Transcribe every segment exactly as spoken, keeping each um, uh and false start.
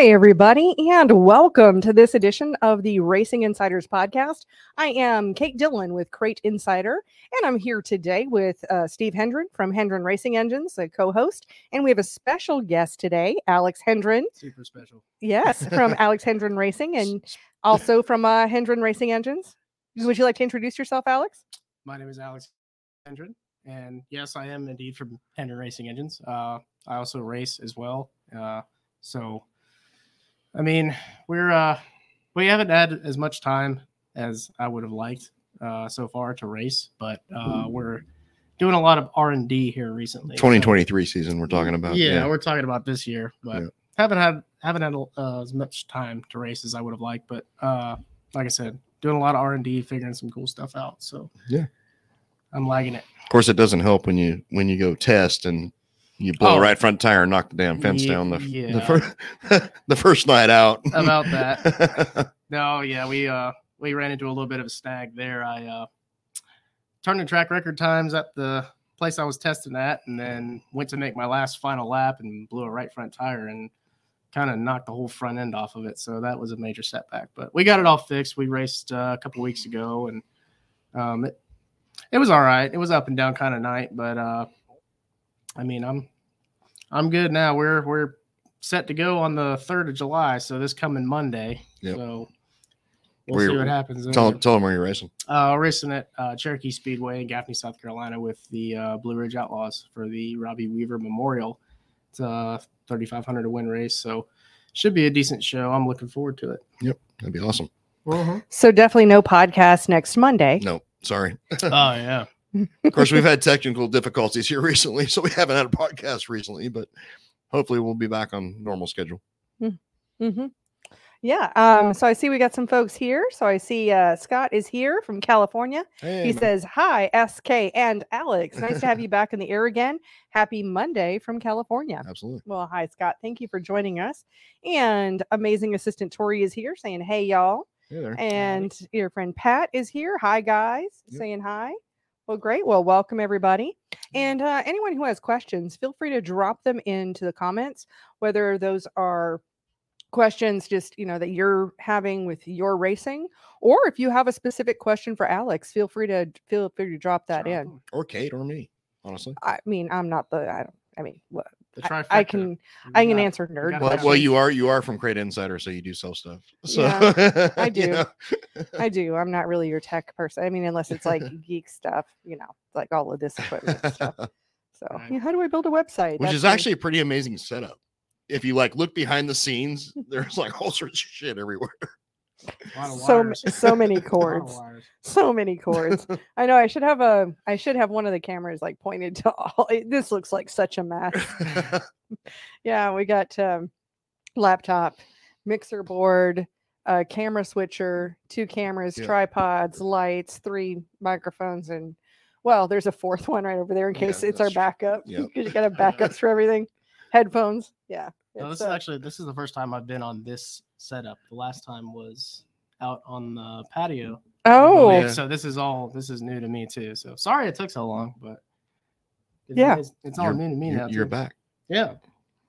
Hi, everybody, and welcome to this edition of the Racing Insiders podcast. I am Kate Dillon with Crate Insider, and I'm here today with uh, Steve Hendren from Hendren Racing Engines, a co-host, and we have a special guest today, Alex Hendren. Super special. Yes, from Alex Hendren Racing and also from uh, Hendren Racing Engines. Would you like to introduce yourself, Alex? My name is Alex Hendren, and yes, I am indeed from Hendren Racing Engines. Uh, I also race as well, uh, so... I mean, we're uh, we haven't had as much time as I would have liked uh, so far to race, but uh, we're doing a lot of R and D here recently. twenty twenty-three so, season we're talking about. Yeah, yeah, we're talking about this year, but yeah. haven't had haven't had uh, as much time to race as I would have liked. But uh, like I said, doing a lot of R and D, figuring some cool stuff out. So yeah, I'm liking it. Of course, it doesn't help when you when you go test and. You blow oh. a right front tire and knock the damn fence yeah, down the yeah. the, first, the first night out. About that. No, yeah, we uh we ran into a little bit of a snag there. I uh, turned the track record times at the place I was testing at, and then went to make my last final lap and blew a right front tire and kind of knocked the whole front end off of it. So that was a major setback. But we got it all fixed. We raced uh, a couple of weeks ago, and um it it was all right. It was up and down kind of night, but uh. I mean, I'm, I'm good now. We're we're set to go on the third of July, so this coming Monday. Yep. So we'll Where see what happens. Tell, tell them where you're racing. Uh, racing at uh, Cherokee Speedway in Gaffney, South Carolina, with the uh, Blue Ridge Outlaws for the Robbie Weaver Memorial. It's a thirty-five hundred to win race, so should be a decent show. I'm looking forward to it. Yep, that'd be awesome. Uh-huh. So definitely no podcast next Monday. No, sorry. Oh yeah. Of course, we've had technical difficulties here recently, so we haven't had a podcast recently, but hopefully we'll be back on normal schedule. Mm-hmm. Yeah. Um, so I see we got some folks here. So I see uh, Scott is here from California. Hey, he man. says, hi, S K and Alex. Nice to have you back in the air again. Happy Monday from California. Absolutely. Well, hi, Scott. Thank you for joining us. And amazing assistant Tori is here saying, hey, y'all. Hey there. And hey. Your friend Pat is here. Hi, guys. Yep. Saying hi. Well, great. Well, welcome, everybody. And uh, anyone who has questions, feel free to drop them into the comments, whether those are questions just, you know, that you're having with your racing, or if you have a specific question for Alex, feel free to feel free to drop that sure. in. Or Kate or me, honestly. I mean, I'm not the, I, don't, I mean, what? I, I can you I can not, answer nerd. Well, well, you are you are from Crate Insider, so you do sell stuff. So yeah, I do, you know? I do. I'm not really your tech person. I mean, unless it's like geek stuff, you know, like all of this equipment and stuff. So right. you know, how do I build a website? Which That's is like, actually a pretty amazing setup. If you like look behind the scenes, there's like all sorts of shit everywhere. A lot of so so many cords, so many cords. I know. I should have a. I should have one of the cameras like pointed to all. It, this looks like such a mess. Yeah, we got um, laptop, mixer board, uh, camera switcher, two cameras, yeah. tripods, lights, three microphones, and well, there's a fourth one right over there in case yeah, it's our backup. Because yeah. you got to have backups for everything. Headphones, yeah. No, this uh, is actually this is the first time I've been on this setup. The last time was out on the patio. Oh, yeah. So this is all this is new to me too. So sorry it took so long, but it's, yeah, it's, it's all you're, new to me you're, now. You're too. back. Yeah,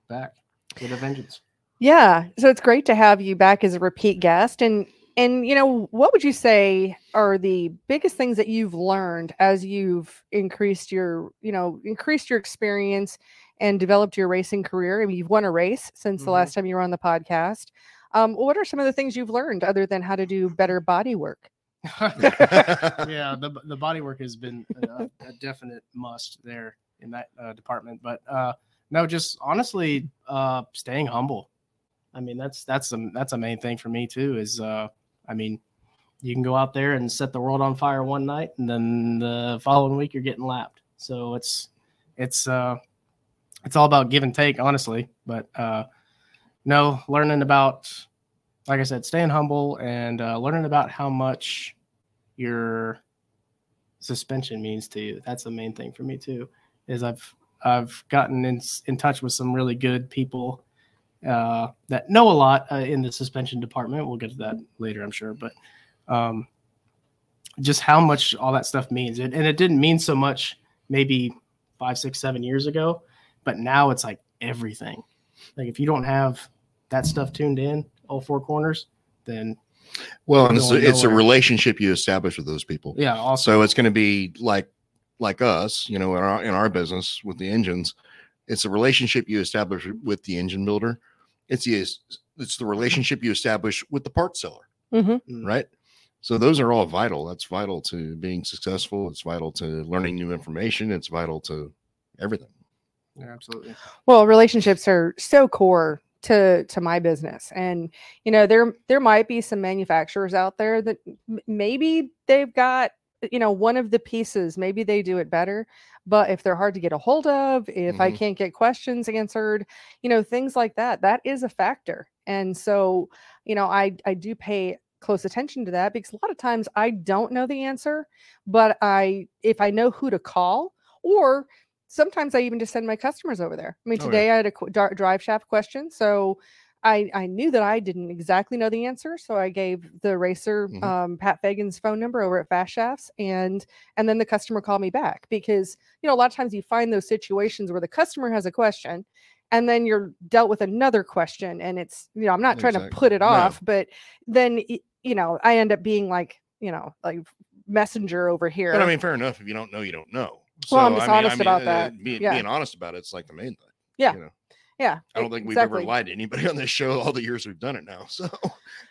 back with a vengeance. Yeah, so it's great to have you back as a repeat guest. And and you know, what would you say are the biggest things that you've learned as you've increased your you know increased your experience? And developed your racing career. I mean, you've won a race since mm-hmm. the last time you were on the podcast. Um, what are some of the things you've learned other than how to do better body work? yeah, the the body work has been a, a definite must there in that uh, department. But uh, no, just honestly, uh, staying humble. I mean, that's that's the that's a main thing for me too. Is uh, I mean, you can go out there and set the world on fire one night, and then the following week you're getting lapped. So it's it's. Uh, It's all about give and take, honestly. But uh, no, learning about, like I said, staying humble and uh, learning about how much your suspension means to you. That's the main thing for me too. Is I've I've gotten in in touch with some really good people uh, that know a lot uh, in the suspension department. We'll get to that later, I'm sure. But um, just how much all that stuff means, it, and it didn't mean so much maybe five, six, seven years ago. But now it's like everything. Like if you don't have that stuff tuned in, all four corners, then. Well, and it's, it's a relationship you establish with those people. Yeah. Also, so it's going to be like, like us, you know, in our, in our business with the engines, it's a relationship you establish with the engine builder. It's the, it's the relationship you establish with the part seller. Mm-hmm. Right. So those are all vital. That's vital to being successful. It's vital to learning new information. It's vital to everything. Yeah, absolutely. Well, relationships are so core to to my business. And, you know, there there might be some manufacturers out there that maybe they've got, you know, one of the pieces, maybe they do it better. But if they're hard to get a hold of, if mm-hmm. I can't get questions answered, you know, things like that, that is a factor. And so, you know, I, I do pay close attention to that, because a lot of times I don't know the answer, but I, if I know who to call, or sometimes I even just send my customers over there. I mean, today oh, yeah. I had a qu- d- drive shaft question. So I, I knew that I didn't exactly know the answer. So I gave the racer, mm-hmm. um, Pat Fagan's phone number over at Fast Shafts, and, and then the customer called me back, because, you know, a lot of times you find those situations where the customer has a question, and then you're dealt with another question, and it's, you know, I'm not trying exactly. to put it off, no. but then, you know, I end up being like, you know, like messenger over here. But I mean, fair enough. If you don't know, you don't know. So, well, I'm just I mean, honest I mean, about uh, that. Being, yeah. being honest about it, it's like the main thing. Yeah. You know? Yeah. I don't think exactly. we've ever lied to anybody on this show all the years we've done it now. So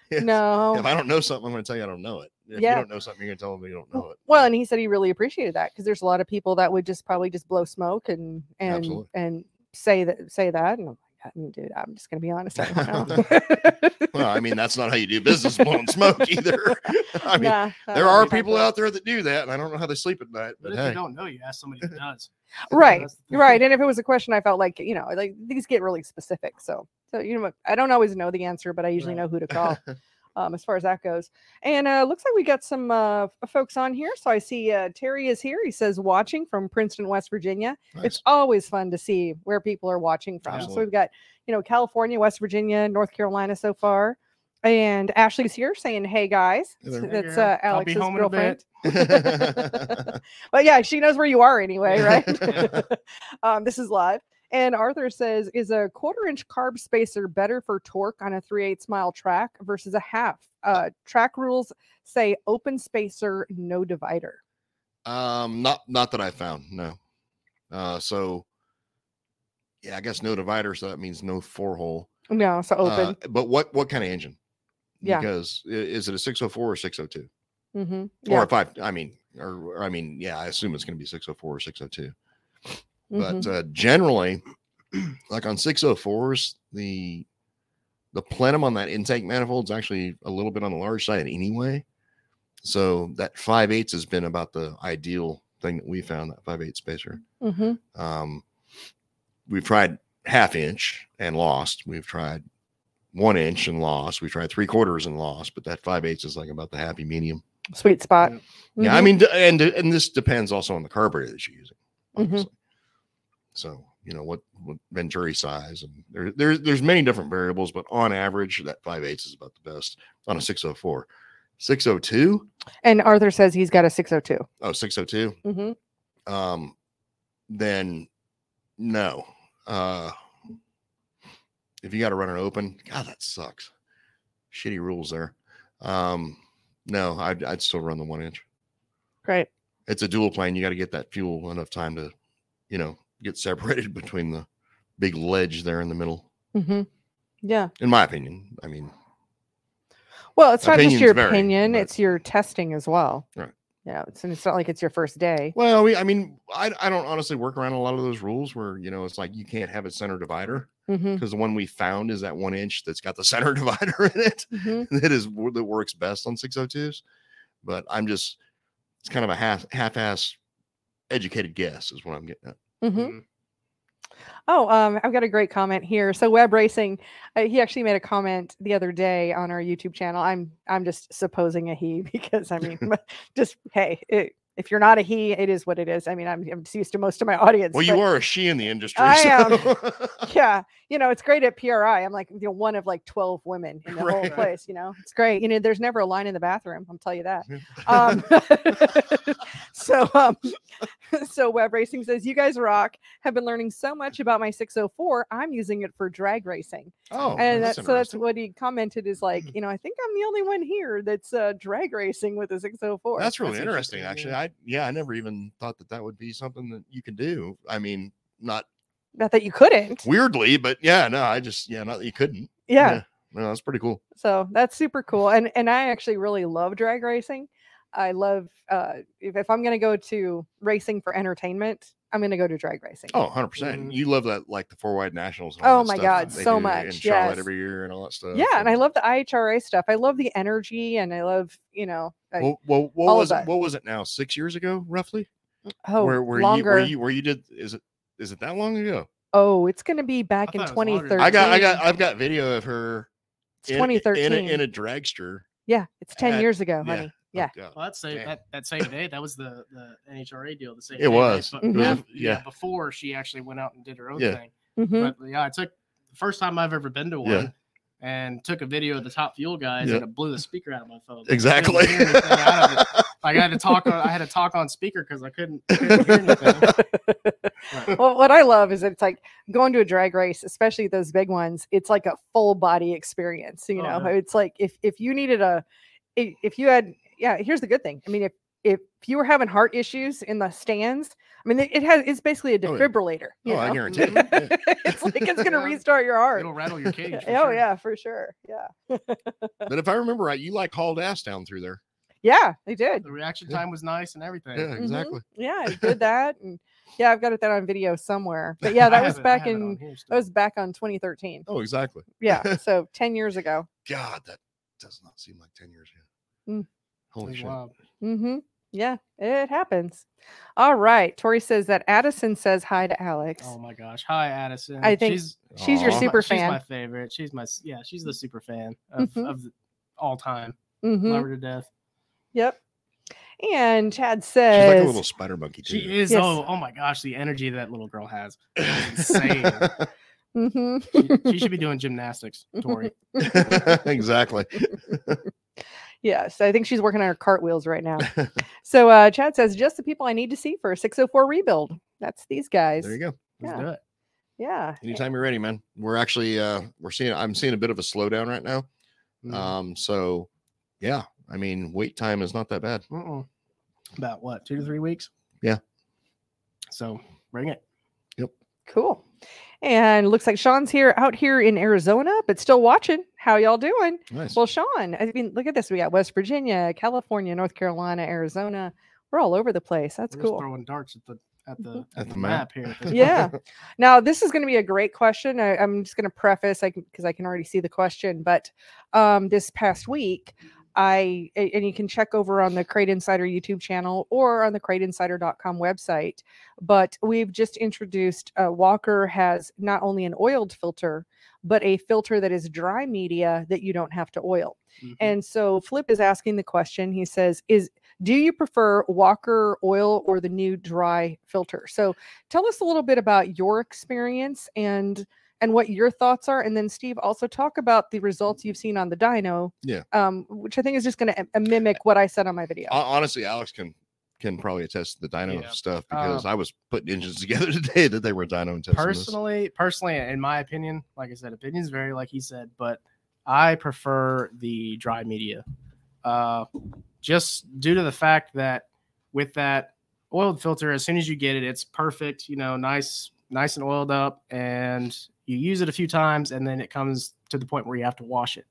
if, no, if I don't know something, I'm going to tell you I don't know it. If yeah. you don't know something, you're going to tell them you don't know it. Well, and he said he really appreciated that, because there's a lot of people that would just probably just blow smoke and, and, Absolutely. and, say that say that and I'm like, I mean, dude, I'm just gonna be honest, I don't know. Well, I mean, that's not how you do business, blowing smoke either. I mean, nah, there are people out there that do that, and I don't know how they sleep at night, but, but if hey. you don't know, you ask somebody who does. Right, right. And if it was a question, I felt like, you know, like these get really specific, so so you know, I don't always know the answer, but I usually right. know who to call. Um, as far as that goes. And uh, looks like we got some uh, folks on here. So I see uh, Terry is here. He says watching from Princeton, West Virginia. Nice. It's always fun to see where people are watching from. Absolutely. So we've got, you know, California, West Virginia, North Carolina so far. And Ashley's here saying, hey, guys. Hey, that's uh, Alex's girlfriend. But yeah, she knows where you are anyway, right? um, this is live. And Arthur says, is a quarter inch carb spacer better for torque on a three eighths mile track versus a half? Uh, track rules say open spacer, no divider. Um, not, not that I found, no. Uh, so yeah, I guess no divider. So that means no four hole. No, so open. Uh, but what, what kind of engine? Yeah. Because is it a six oh four or six oh two? Mm-hmm. Yeah. Or a five, I mean, or, or I mean, yeah, I assume it's going to be six oh four or six oh two. But mm-hmm. uh, generally, like on six oh fours, the the plenum on that intake manifold is actually a little bit on the large side anyway. So that five eighths has been about the ideal thing that we found, that five eighths spacer. Mm-hmm. Um, we've tried half inch and lost. We've tried one inch and lost. We've tried three quarters and lost. But that five eighths is like about the happy medium. Sweet spot. Yeah, mm-hmm. yeah I mean, and, and this depends also on the carburetor that you're using, obviously. Mm-hmm. So, you know, what, what venturi size, and there, there's, there's many different variables, but on average, that five eighths is about the best on a six oh four. six oh two. And Arthur says he's got a six oh two. Oh, six oh two. Mm-hmm. Um, then no, uh, if you got to run an open, God, that sucks. Shitty rules there. Um, no, I'd, I'd still run the one inch. Great. It's a dual plane. You got to get that fuel enough time to, you know, get separated between the big ledge there in the middle. Mm-hmm. Yeah. In my opinion. I mean, well, it's not just your vary, opinion. But... it's your testing as well. Right. Yeah. It's, and it's not like it's your first day. Well, we, I mean, I, I don't honestly work around a lot of those rules where, you know, it's like you can't have a center divider, because mm-hmm. the one we found is that one inch that's got the center divider in it. Mm-hmm. That is that works best on six oh twos. But I'm just, it's kind of a half, half-ass educated guess is what I'm getting at. Mm-hmm. Oh, um, I've got a great comment here. So Web Racing, uh, he actually made a comment the other day on our YouTube channel. I'm I'm just supposing a he, because I mean, just hey, it, if you're not a he, it is what it is. I mean, I'm, I'm used to most of my audience. Well, you are a she in the industry. I so. am. Yeah, you know, it's great at P R I. I'm like, you know, one of like twelve women in the right. whole place. You know, it's great. You know, there's never a line in the bathroom. I'll tell you that. Um, so. Um, So Web Racing says, you guys rock. Have been learning so much about my six oh four. I'm using it for drag racing. Oh, and that's that, so that's what he commented is like, you know, I think I'm the only one here that's uh, drag racing with a six oh four. That's really that's interesting, interesting, actually. I yeah, I never even thought that that would be something that you could do. I mean, not not that you couldn't. Weirdly, but yeah, no, I just yeah, not that you couldn't. Yeah, yeah. No, that's pretty cool. So that's super cool, and and I actually really love drag racing. I love, uh, if, if I'm going to go to racing for entertainment, I'm going to go to drag racing. Oh, one hundred percent. Mm-hmm. You love that, like the Four Wide Nationals. And all oh, that my stuff God. So much. In Charlotte yes. every year and all that stuff. Yeah. And, and I love the I H R A stuff. I love the energy and I love, you know, like, well, well, what was it? What was it now? Six years ago, roughly? Oh, where, where longer. You, where, you, where you did, is it, is it that long ago? Oh, it's going to be back in twenty thirteen. I got, I got, I've got video of her in, twenty thirteen in a, in a dragster. Yeah. It's ten at, years ago, honey. Yeah. Yeah, oh, well, that same that, that same day, that was the, the N H R A deal. The same it day, was, but, mm-hmm. yeah, yeah. Before she actually went out and did her own yeah. thing. Mm-hmm. But yeah, I took the first time I've ever been to one, yeah. and took a video of the Top Fuel guys, yeah. and it blew the speaker out of my phone. Exactly. I, I had to talk. On, I had to talk on speaker because I couldn't, couldn't hear anything. Right. Well, what I love is that it's like going to a drag race, especially those big ones. It's like a full body experience. You know, oh, yeah. It's like if if you needed a, if you had. Yeah, here's the good thing. I mean, if if you were having heart issues in the stands, I mean, it has it's basically a defibrillator. Oh, yeah. you know? oh I guarantee it. Yeah. It's like it's going to yeah. restart your heart. It'll rattle your cage. Oh, sure. yeah, for sure. Yeah. But if I remember right, you like hauled ass down through there. Yeah, they did. The reaction yeah. time was nice and everything. Yeah, exactly. Mm-hmm. Yeah, I did that. And yeah, I've got it that on video somewhere. But yeah, that was it, back in that was back on twenty thirteen. Oh, exactly. Yeah, so ten years ago. God, that does not seem like ten years ago. Mm. Holy shit. Mm-hmm. Yeah, it happens. All right. Tori says that Addison says hi to Alex. Oh my gosh. Hi, Addison. I think she's, she's your super she's fan. She's my favorite. She's my, yeah, she's the super fan of, mm-hmm. of all time. Mm-hmm. Love her to death. Yep. And Chad says she's like a little spider monkey too. She is. Yes. Oh, oh my gosh. The energy that little girl has is insane. Mm-hmm. she, she should be doing gymnastics, Tori. Exactly. Yes, I think she's working on her cartwheels right now. So uh, Chad says, just the people I need to see for a six oh four rebuild. That's these guys. There you go. Let's yeah. do it. Yeah. Anytime you're ready, man. We're actually, uh, we're seeing, I'm seeing a bit of a slowdown right now. Mm. Um, so, yeah, I mean, wait time is not that bad. Mm-mm. About what, two to three weeks? Yeah. So bring it. Yep. Cool. And it looks like Sean's here out here in Arizona, but still watching. How y'all doing? Nice. Well, Sean, I mean, look at this. We got West Virginia, California, North Carolina, Arizona. We're all over the place. That's We're cool. Just throwing darts at the at the, at at the map. map here. Yeah. Now, this is going to be a great question. I, I'm just going to preface I because I can already see the question. But um, this past week, I and you can check over on the Crate Insider YouTube channel or on the crate insider dot com website. But we've just introduced uh, Walker has not only an oiled filter, but a filter that is dry media that you don't have to oil. Mm-hmm. And so Flip is asking the question. He says, "Is do you prefer Walker oil or the new dry filter?" So tell us a little bit about your experience and and what your thoughts are. And then Steve, also talk about the results you've seen on the dyno, yeah. um, which I think is just going to mimic what I said on my video. Honestly, Alex can can probably attest to the dyno yeah. stuff because um, I was putting engines together today that they were dyno and testing. Personally, this. personally, in my opinion, like I said, opinions vary, like he said, but I prefer the dry media uh, just due to the fact that with that oiled filter, as soon as you get it, it's perfect, you know, nice, nice and oiled up, and you use it a few times, and then it comes to the point where you have to wash it.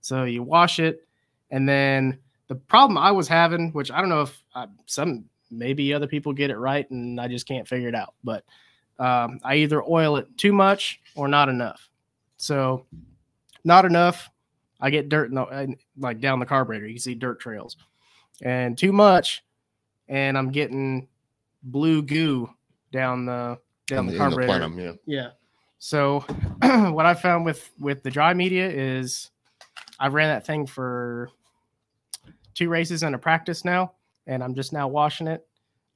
So you wash it, and then the problem I was having, which I don't know if I, some maybe other people get it right, and I just can't figure it out. But um, I either oil it too much or not enough. So not enough, I get dirt in the, like down the carburetor. You can see dirt trails. And too much, and I'm getting blue goo down the down the, the carburetor. The plenum, yeah. yeah. So what I found with with the dry media is I ran that thing for two races and a practice now, and I'm just now washing it,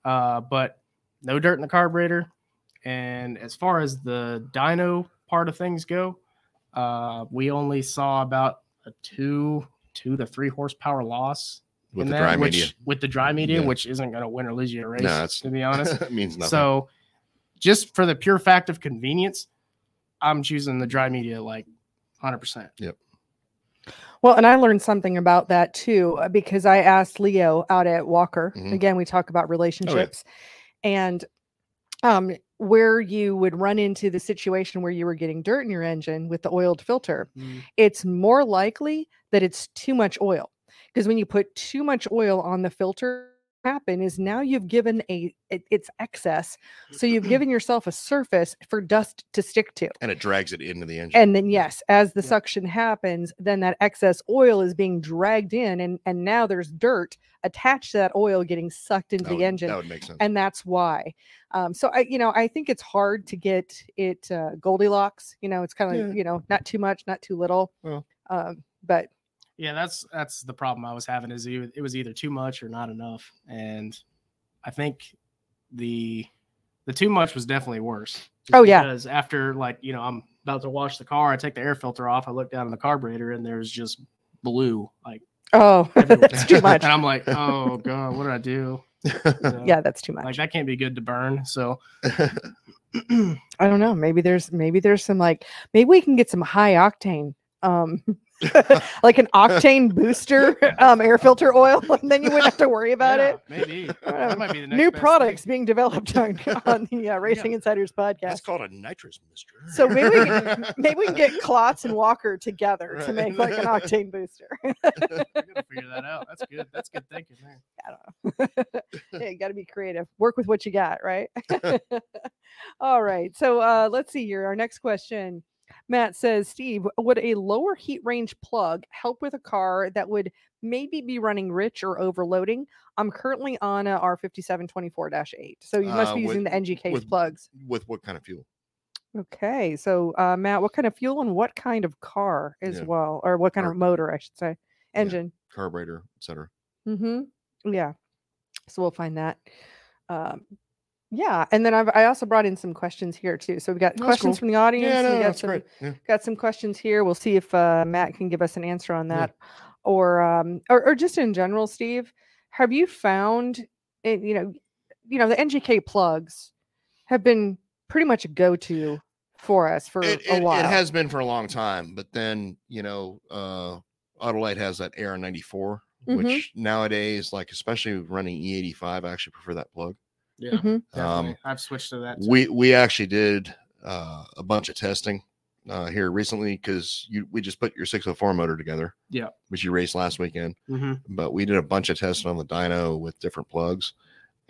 uh, but no dirt in the carburetor. And as far as the dyno part of things go, uh, we only saw about a two, two to three horsepower loss with and the that, dry which, media. With the dry media, yeah. which isn't going to win or lose you a race, no, to be honest. It means nothing. So just for the pure fact of convenience, I'm choosing the dry media like one hundred percent. Yep. Well, and I learned something about that too, because I asked Leo out at Walker. Mm-hmm. Again, we talk about relationships. Oh, yeah. And um, where you would run into the situation where you were getting dirt in your engine with the oiled filter, mm-hmm. it's more likely that it's too much oil. Because when you put too much oil on the filter, what happens is now you've given a, it, it's excess. So you've given yourself a surface for dust to stick to. And it drags it into the engine. And then, yes, as the yeah. suction happens, then that excess oil is being dragged in. And, and now there's dirt attached to that oil getting sucked into that the would, engine. That would make sense. And that's why. Um, so, I, you know, I think it's hard to get it uh, Goldilocks. You know, it's kind of, yeah. you know, not too much, not too little. Well. Um, but. Yeah, that's that's the problem I was having, is it was either too much or not enough. And I think the the too much was definitely worse. Oh, yeah. Because after, like, you know, I'm about to wash the car, I take the air filter off, I look down in the carburetor, and there's just blue. Like, oh, that's too much. And I'm like, oh, God, what did I do? You know, yeah, that's too much. Like, that can't be good to burn, so... I don't know. Maybe there's maybe there's some, like, maybe we can get some high-octane um like an octane booster um air filter oil, and then you wouldn't have to worry about yeah, it maybe that might be the next new products thing. Being developed on, on the uh, Racing yeah. Insiders podcast. It's called a nitrous booster. So maybe we can, maybe we can get Klotz and Walker together right. to make like an octane booster. I gotta figure that out. That's good. That's good thinking, man. I don't know. Yeah, you gotta be creative, work with what you got, right? All right, so uh let's see here. Our next question, Matt says, Steve, would a lower heat range plug help with a car that would maybe be running rich or overloading? I'm currently on a R fifty-seven twenty-four dash eight. So you must uh, be using with, the N G K's with, plugs. With what kind of fuel? Okay. So, uh, Matt, what kind of fuel and what kind of car as yeah. well? Or what kind Car- of motor, I should say. Engine. Yeah. Carburetor, et cetera. Mm-hmm. Yeah. So we'll find that. Um Yeah, and then I've, I also brought in some questions here too. So we've got that's questions cool. from the audience. Yeah, no, we got that's some, great. Yeah. Got some questions here. We'll see if uh, Matt can give us an answer on that, yeah. or, um, or or just in general, Steve. Have you found, it, you know, you know, the N G K plugs have been pretty much a go-to for us for it, a it, while. It has been for a long time, but then you know, uh, Autolite has that A R ninety-four, mm-hmm. which nowadays, like especially running E eighty-five, I actually prefer that plug. Yeah, mm-hmm. um, I've switched to that. Too. We we actually did uh, a bunch of testing uh, here recently because you we just put your six oh four motor together. Yeah, which you raced last weekend. Mm-hmm. But we did a bunch of testing on the dyno with different plugs,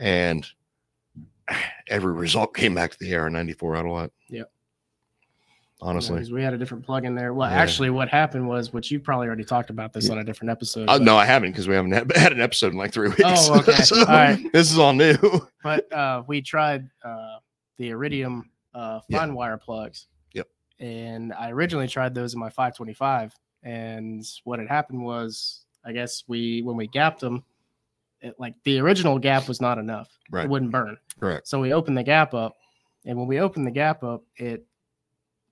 and every result came back to the A R ninety-four out a lot. Yeah, honestly, yeah, we had a different plug in there. Well, yeah. actually, what happened was, which you probably already talked about this yeah. on a different episode. Uh, but... No, I haven't, because we haven't had an episode in like three weeks. Oh, okay. So, all right. This is all new. But uh, we tried uh, the Iridium uh, fine yeah. wire plugs. Yep. And I originally tried those in my five twenty-five. And what had happened was, I guess we when we gapped them, it, like the original gap was not enough. Right. It wouldn't burn. Correct. So we opened the gap up. And when we opened the gap up, it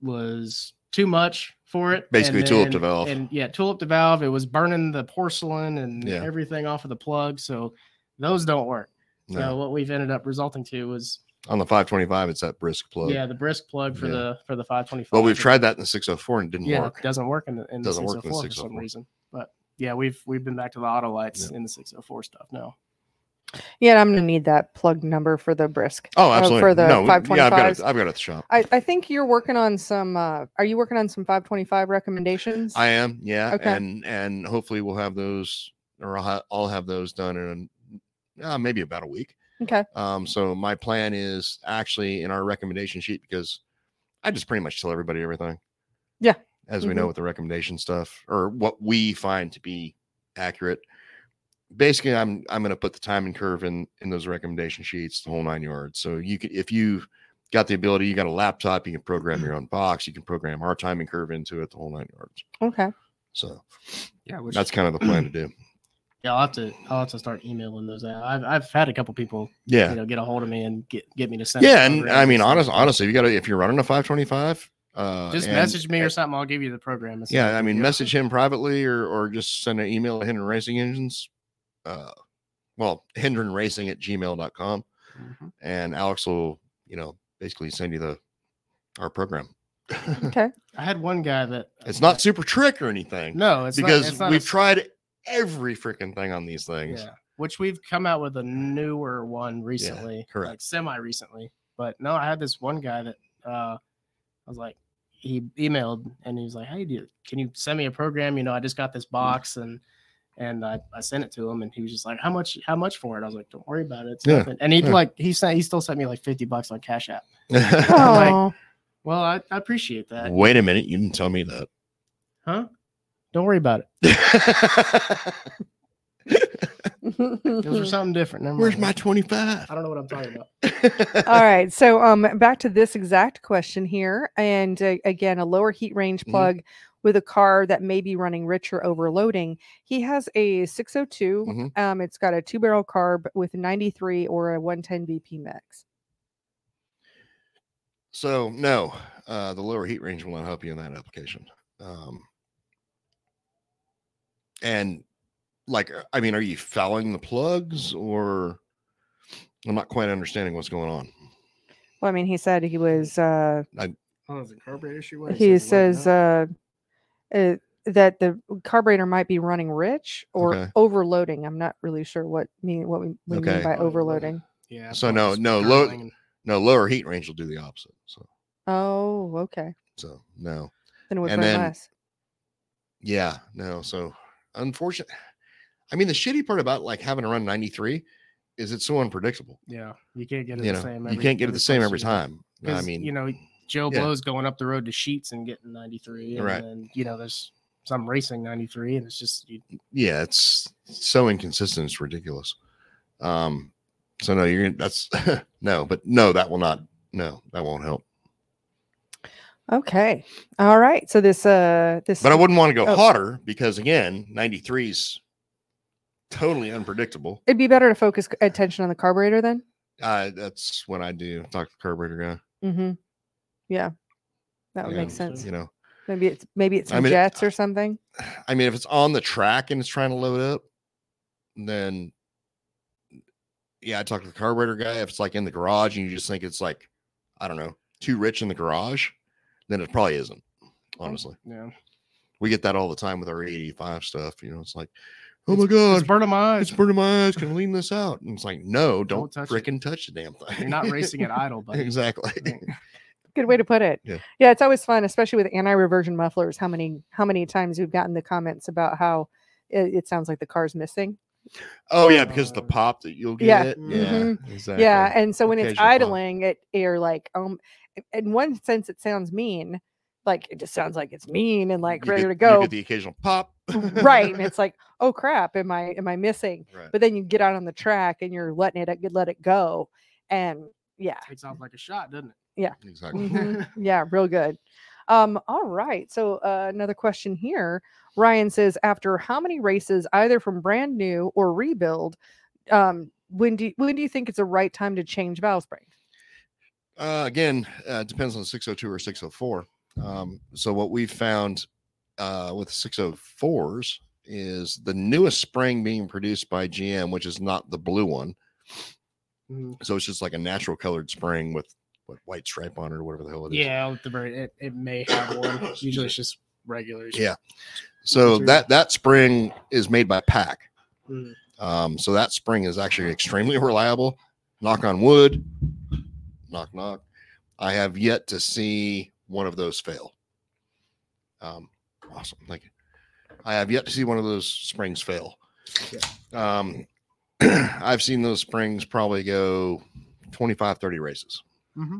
was too much for it. Basically, then, tulip to valve. And yeah, tulip to valve. It was burning the porcelain and yeah. everything off of the plug. So those don't work. No. So what we've ended up resulting to was on the five twenty-five, it's that Brisk plug. Yeah, the Brisk plug for yeah. the for the five twenty-five. Well, we've tried that in the six oh four and it didn't yeah, work. It doesn't work in the, in doesn't the six oh four work in the for some reason. But yeah, we've we've been back to the Autolites yeah. in the six oh four stuff now. Yeah, I'm gonna need that plug number for the Brisk. Oh, absolutely. Uh, for the no, five twenty-five. Yeah, I've got it. I've got it at the shop. I, I think you're working on some. Uh, are you working on some five twenty-five recommendations? I am. Yeah. Okay. And and hopefully we'll have those, or I'll, ha- I'll have those done in uh, maybe about a week. Okay. Um. So my plan is actually in our recommendation sheet, because I just pretty much tell everybody everything. Yeah. As mm-hmm. we know with the recommendation stuff, or what we find to be accurate. Basically, I'm I'm going to put the timing curve in in those recommendation sheets, the whole nine yards. So you can, if you got the ability, you got a laptop, you can program your own box, you can program our timing curve into it, the whole nine yards. Okay. So yeah, which, that's kind of the plan to do. Yeah, I'll have to I'll have to start emailing those out. I've I've had a couple people yeah you know get a hold of me and get get me to send. Yeah, and I mean honest honestly, you got to if you're running a five twenty-five. Uh, just and, message me or something. I'll give you the program. Yeah, I mean, message him privately or or just send an email to Hendren Racing Engines. uh, well, Hendren Racing at gmail dot com. Mm-hmm. And Alex will, you know, basically send you the our program. Okay. I had one guy that it's not super trick or anything. No, it's because not, it's not we've a... tried every freaking thing on these things. Yeah. Which we've come out with a newer one recently, yeah, correct? Like semi recently. But no, I had this one guy that uh, I was like, he emailed and he was like, "Hey, dude, can you send me a program? You know, I just got this box," and and I, I sent it to him, and he was just like, "How much? How much for it?" I was like, "Don't worry about it." It's yeah, nothing. And he yeah. like he sent he still sent me like fifty bucks on Cash App. I'm like, well, I, I appreciate that. Wait a minute, you didn't tell me that, huh? Don't worry about it. Those are something different. Never Where's mind. My twenty-five? I don't know what I'm talking about. All right. So um, back to this exact question here. And uh, again, a lower heat range plug mm-hmm. with a car that may be running rich or overloading. He has a six oh two. Mm-hmm. Um, it's got a two barrel carb with ninety-three or a one ten B P max. So no, uh, the lower heat range will not help you in that application. Um, and Like, I mean, are you fouling the plugs, or I'm not quite understanding what's going on? Well, I mean, he said he was. Uh, I, oh, is it a carburetor issue? He, he says uh, uh, that the carburetor might be running rich or okay. overloading. I'm not really sure what mean what we, we okay. mean by overloading. Yeah. So no, no, low, no lower heat range will do the opposite. So. Oh, okay. So no. Then it would and run then, less. Yeah. No. So unfortunately. I mean, the shitty part about like having to run ninety-three is it's so unpredictable. Yeah, you can't get it you the know, same. Every, you can't get it the same every time. I mean, you know, Joe yeah. Blow's going up the road to Sheets and getting ninety-three, and right? Then, you know, there's some racing ninety-three, and it's just you... yeah, it's so inconsistent, it's ridiculous. Um, so no, you're that's no, but no, that will not. No, that won't help. Okay, all right. So this, uh, this, but I wouldn't want to go oh. hotter because again, ninety-threes. Totally unpredictable. It'd be better to focus attention on the carburetor then. Uh, that's what I do. Talk to the carburetor guy. Mm-hmm. Yeah, that would yeah, make sense. You know, maybe it's maybe it's some I mean, jets or something. I mean, if it's on the track and it's trying to load up, then yeah, I talk to the carburetor guy. If it's like in the garage and you just think it's like, I don't know, too rich in the garage, then it probably isn't. Honestly, yeah, we get that all the time with our eighty-five stuff. You know, it's like. Oh it's, my God. It's burning my eyes. It's burning my eyes. Can I lean this out? And it's like, no, don't, don't freaking touch the damn thing. You're not racing at idle, buddy. Exactly. Good way to put it. Yeah. yeah, it's always fun, especially with anti-reversion mufflers. How many how many times we've gotten the comments about how it, it sounds like the car's missing. Oh, yeah, because uh, the pop that you'll get. Yeah, it. Mm-hmm. yeah exactly. Yeah, and so when it's idling, pop. it you're like, um, in one sense, it sounds mean. Like, it just sounds like it's mean and like you ready get, to go. You get the occasional pop. Right. And it's like, oh crap, am I am I missing? Right. But then you get out on the track and you're letting it you let it go. And yeah. It sounds like a shot, doesn't it? Yeah. Exactly. Mm-hmm. Yeah, real good. Um, all right. So uh, another question here. Ryan says, after how many races, either from brand new or rebuild, um, when do you, when do you think it's the right time to change valve springs? Uh, again, uh, it depends on six oh two or six oh four. Um, so what we've found uh, with six oh fours is the newest spring being produced by G M, which is not the blue one. Mm-hmm. So it's just like a natural colored spring with what white stripe on it or whatever the hell it is. Yeah, the bird, it, it may have one. Usually it's just regulars. Yeah. So that, that spring is made by Pack. Mm-hmm. Um, so that spring is actually extremely reliable. Knock on wood. Knock, knock. I have yet to see... one of those fail. Um, awesome. Thank you. I have yet to see one of those springs fail. Yeah. Um, I've seen those springs probably go twenty-five, thirty races. Mm-hmm.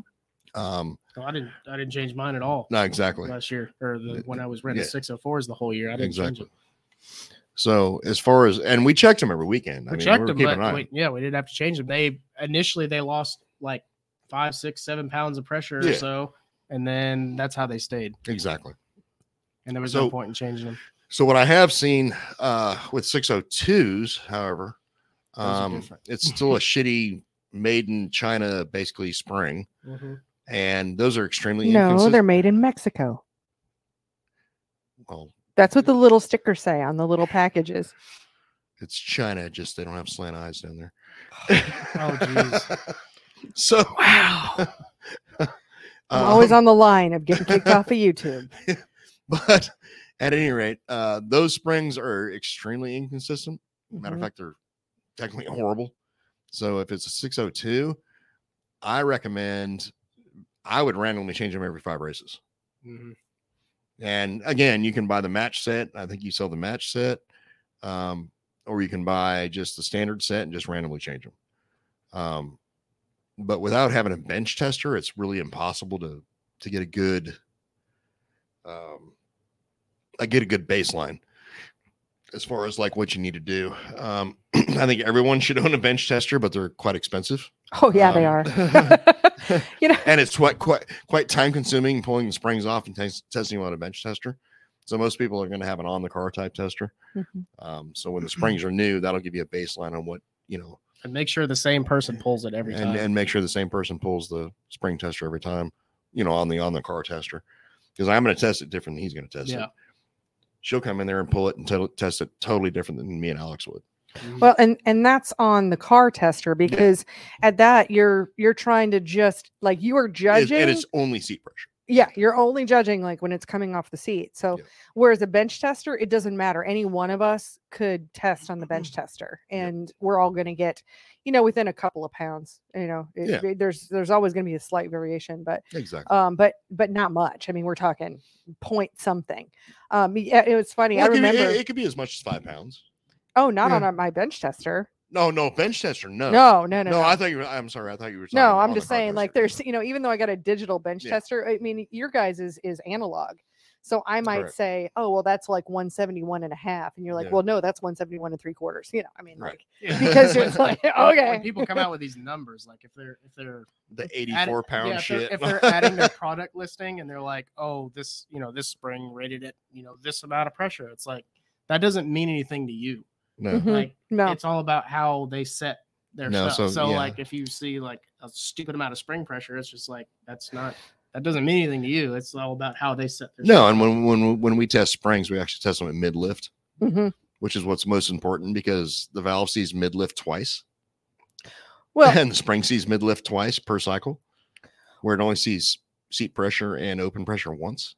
Um, oh, I didn't, I didn't change mine at all. No, exactly. Last year or the, when I was renting yeah. six oh fours the whole year, I didn't exactly. change it. So as far as, and we checked them every weekend. We I mean, checked we them, but we, yeah, we didn't have to change them. They initially, they lost like five, six, seven pounds of pressure yeah. or so. And then that's how they stayed. Exactly. And there was so, no point in changing them. So what I have seen uh, with six oh twos, however, um, it's still a shitty made in China, basically spring. Mm-hmm. And those are extremely No, they're made in Mexico. Well, that's what the little stickers say on the little packages. It's China, just they don't have slant eyes down there. Oh, jeez. So wow. I'm um, always on the line of getting kicked off of YouTube. But at any rate, uh, those springs are extremely inconsistent. Matter mm-hmm. of fact, they're technically horrible. So if it's a six oh two, I recommend I would randomly change them every five races. Mm-hmm. And again, you can buy the match set. I think you sell the match set, um, or you can buy just the standard set and just randomly change them. Um, but without having a bench tester, it's really impossible to to get a good, um, I get a good baseline as far as like what you need to do. Um, I think everyone should own a bench tester, but they're quite expensive. Oh yeah, um, they are. You know, and it's quite quite quite time consuming pulling the springs off and t- testing them on a bench tester. So most people are going to have an on the car type tester. Mm-hmm. Um, so when the springs are new, that'll give you a baseline on what you know. And make sure the same person pulls it every and, time. And make sure the same person pulls the spring tester every time. You know, on the on the car tester, because I'm going to test it different than he's going to test yeah. it. She'll come in there and pull it and t- test it totally different than me and Alex would. Well, and, and that's on the car tester, because at that you're, you're trying to just like, you are judging. It is only seat pressure. Yeah. You're only judging like when it's coming off the seat. So yeah. whereas a bench tester, it doesn't matter. Any one of us could test on the bench tester, and yeah. we're all going to get, you know, within a couple of pounds, you know, it, yeah. it, there's, there's always going to be a slight variation, but, exactly. um, but, but not much. I mean, we're talking point something. Um, it, it was funny. Well, I remember it, it could be as much as five pounds. Oh, not yeah. on my bench tester. No, no, bench tester, no. No, no, no. No, no. I thought you were, I'm sorry, I thought you were talking No, I'm just saying, like, there's, you know, even though I got a digital bench yeah. tester, I mean, your guys is, is analog. So I might Correct. say, oh, well, that's like one seventy-one and a half. And you're like, yeah. well, no, that's one seventy-one and three quarters. You know, I mean, right. like, yeah. because you're like, okay. When people come out with these numbers, like if they're, if they're the eighty-four pound yeah, shit, if they're, if they're adding their product listing and they're like, oh, this, you know, this spring rated it, you know, this amount of pressure. It's like, that doesn't mean anything to you. No, mm-hmm. like no. it's all about how they set their no, stuff. So, so yeah. like if you see like a stupid amount of spring pressure, it's just like that's not that doesn't mean anything to you. It's all about how they set their no, stuff. And when when when we test springs, we actually test them at mid lift, mm-hmm. which is what's most important, because the valve sees mid lift twice. Well, and the spring sees mid lift twice per cycle, where it only sees seat pressure and open pressure once.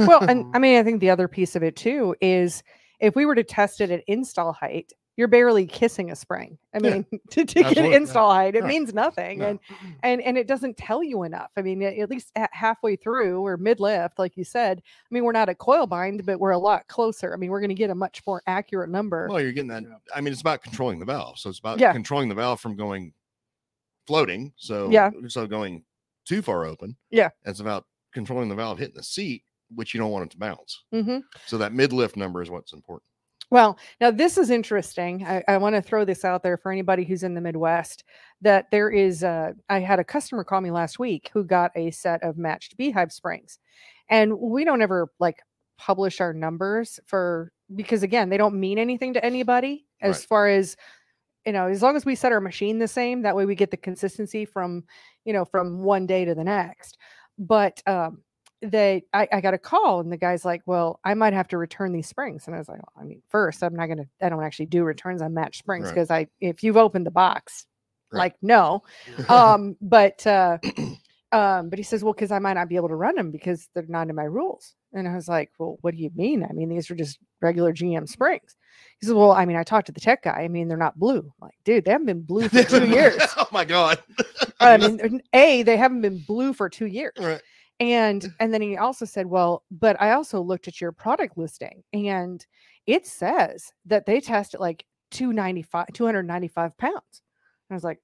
Well, and I mean, I think the other piece of it too is, if we were to test it at install height, you're barely kissing a spring. I mean, yeah, to, to get install no, height, it no, means nothing. No. And, and, and it doesn't tell you enough. I mean, at least at halfway through or mid lift, like you said, I mean, we're not at coil bind, but we're a lot closer. I mean, we're going to get a much more accurate number. Well, you're getting that. I mean, it's about controlling the valve. So it's about yeah. controlling the valve from going floating. So, yeah. so going too far open. Yeah. It's about controlling the valve hitting the seat, which you don't want it to bounce. Mm-hmm. So that mid-lift number is what's important. Well, now this is interesting. I, I want to throw this out there for anybody who's in the Midwest, that there is a, I had a customer call me last week who got a set of matched beehive springs, and we don't ever like publish our numbers for, because again, they don't mean anything to anybody as right. far as, you know, as long as we set our machine the same, that way we get the consistency from, you know, from one day to the next. But, um, They, I, I got a call, and the guy's like, well, I might have to return these springs. And I was like, well, I mean, first, I'm not going to, I don't actually do returns on matched springs, because right. I, if you've opened the box, right. like, no. um, but, uh, um, but he says, well, because I might not be able to run them because they're not in my rules. And I was like, well, what do you mean? I mean, these are just regular G M springs. He says, well, I mean, I talked to the tech guy. I mean, they're not blue. I'm like, dude, they haven't been blue for two years. Oh my God. I mean, A, they haven't been blue for two years. Right. And and then he also said, well, but I also looked at your product listing, and it says that they test at like two ninety-five, two ninety-five pounds. And I was like,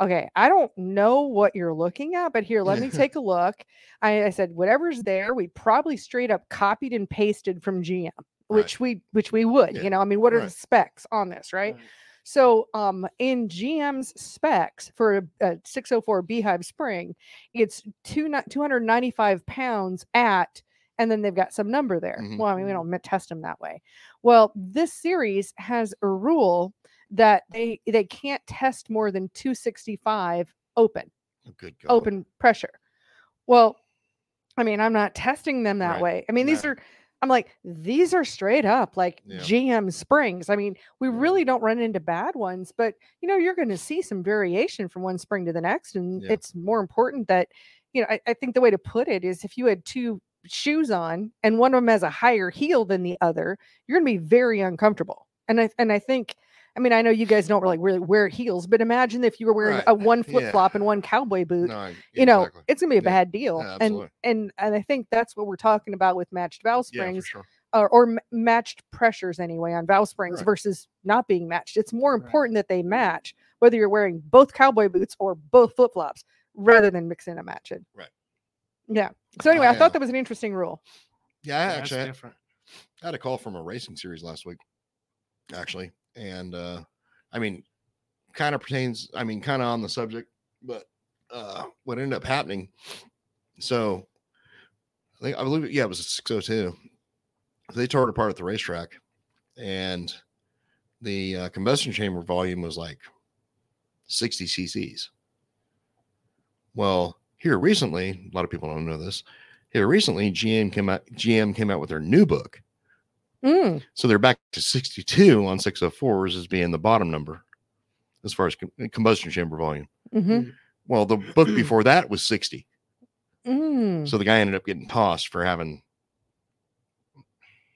okay, I don't know what you're looking at, but here, let me take a look. I, I said, whatever's there, we probably straight up copied and pasted from G M, which right. we which we would, yeah. you know, I mean, what are right. the specs on this, right? right. So um, in G M's specs for a, a six oh four beehive spring, it's two, two ninety-five pounds at, and then they've got some number there. Mm-hmm. Well, I mean, we don't test them that way. Well, this series has a rule that they they can't test more than two sixty-five open, Good God. open pressure. Well, I mean, I'm not testing them that right. way. I mean, no. these are... I'm like, these are straight up like yeah. G M springs. I mean, we really don't run into bad ones, but you know, you're going to see some variation from one spring to the next. And yeah. it's more important that, you know, I, I think the way to put it is if you had two shoes on and one of them has a higher heel than the other, you're going to be very uncomfortable. And I, and I think, I mean, I know you guys don't really, really wear heels, but imagine if you were wearing right. a one flip flop yeah. and one cowboy boot, no, exactly. you know, it's gonna be a yeah. bad deal. Yeah, and, and, and I think that's what we're talking about with matched valve springs yeah, sure. or, or matched pressures anyway on valve springs right. versus not being matched. It's more important right. that they match, whether you're wearing both cowboy boots or both flip flops rather than mixing and matching. Right. Yeah. So anyway, oh, yeah. I thought that was an interesting rule. Yeah. I yeah actually had, I had a call from a racing series last week, actually. And, uh, I mean, kind of pertains, I mean, kind of on the subject, but, uh, what ended up happening. So I think, I believe, yeah, it was a six oh two. They tore it apart at the racetrack and the uh, combustion chamber volume was like sixty C C's. Well, here recently, a lot of people don't know this. Here recently, G M came out, G M came out with their new book. Mm. So they're back to sixty-two on six oh fours as being the bottom number as far as com- combustion chamber volume. Mm-hmm. Well, the book before that was sixty. Mm. So the guy ended up getting tossed for having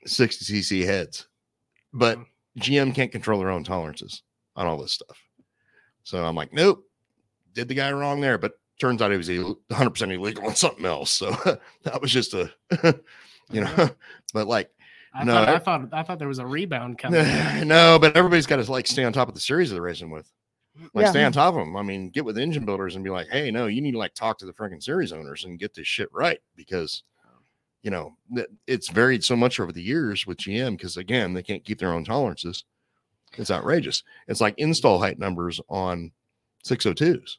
sixty C C heads. But G M can't control their own tolerances on all this stuff. So I'm like, nope, did the guy wrong there. But turns out he was one hundred percent illegal on something else. So that was just a, you know, but like. I, no, thought, I, I thought I thought there was a rebound coming. No, but everybody's got to like stay on top of the series they're racing with. Like yeah. stay on top of them. I mean, get with engine builders and be like, hey, no, you need to like talk to the freaking series owners and get this shit right because, you know, it's varied so much over the years with G M because again, they can't keep their own tolerances. It's outrageous. It's like install height numbers on six oh twos.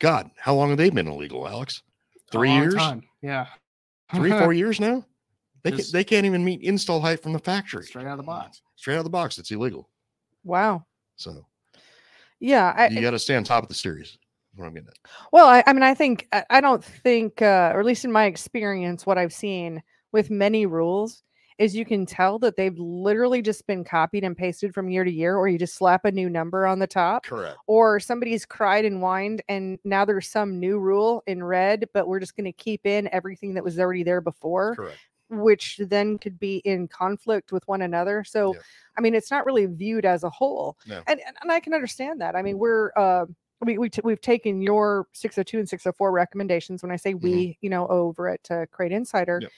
God, how long have they been illegal, Alex? Three years? Time. Yeah, three four years now. They can't, they can't even meet install height from the factory. Straight out of the box. Straight out of the box. It's illegal. Wow. So, yeah. I, you got to stay on top of the series. What I'm getting at. Well, I, I mean, I think, I don't think, uh, or at least in my experience, what I've seen with many rules is you can tell that they've literally just been copied and pasted from year to year, or you just slap a new number on the top. Correct. Or somebody's cried and whined, and now there's some new rule in red, but we're just going to keep in everything that was already there before. Correct. Which then could be in conflict with one another. So, yeah. I mean, it's not really viewed as a whole. No. And, and and I can understand that. I mean, we're, uh, we, we t- we've taken your six oh two and six oh four recommendations. When I say we, mm-hmm. you know, over at uh, Crate Insider. Yep.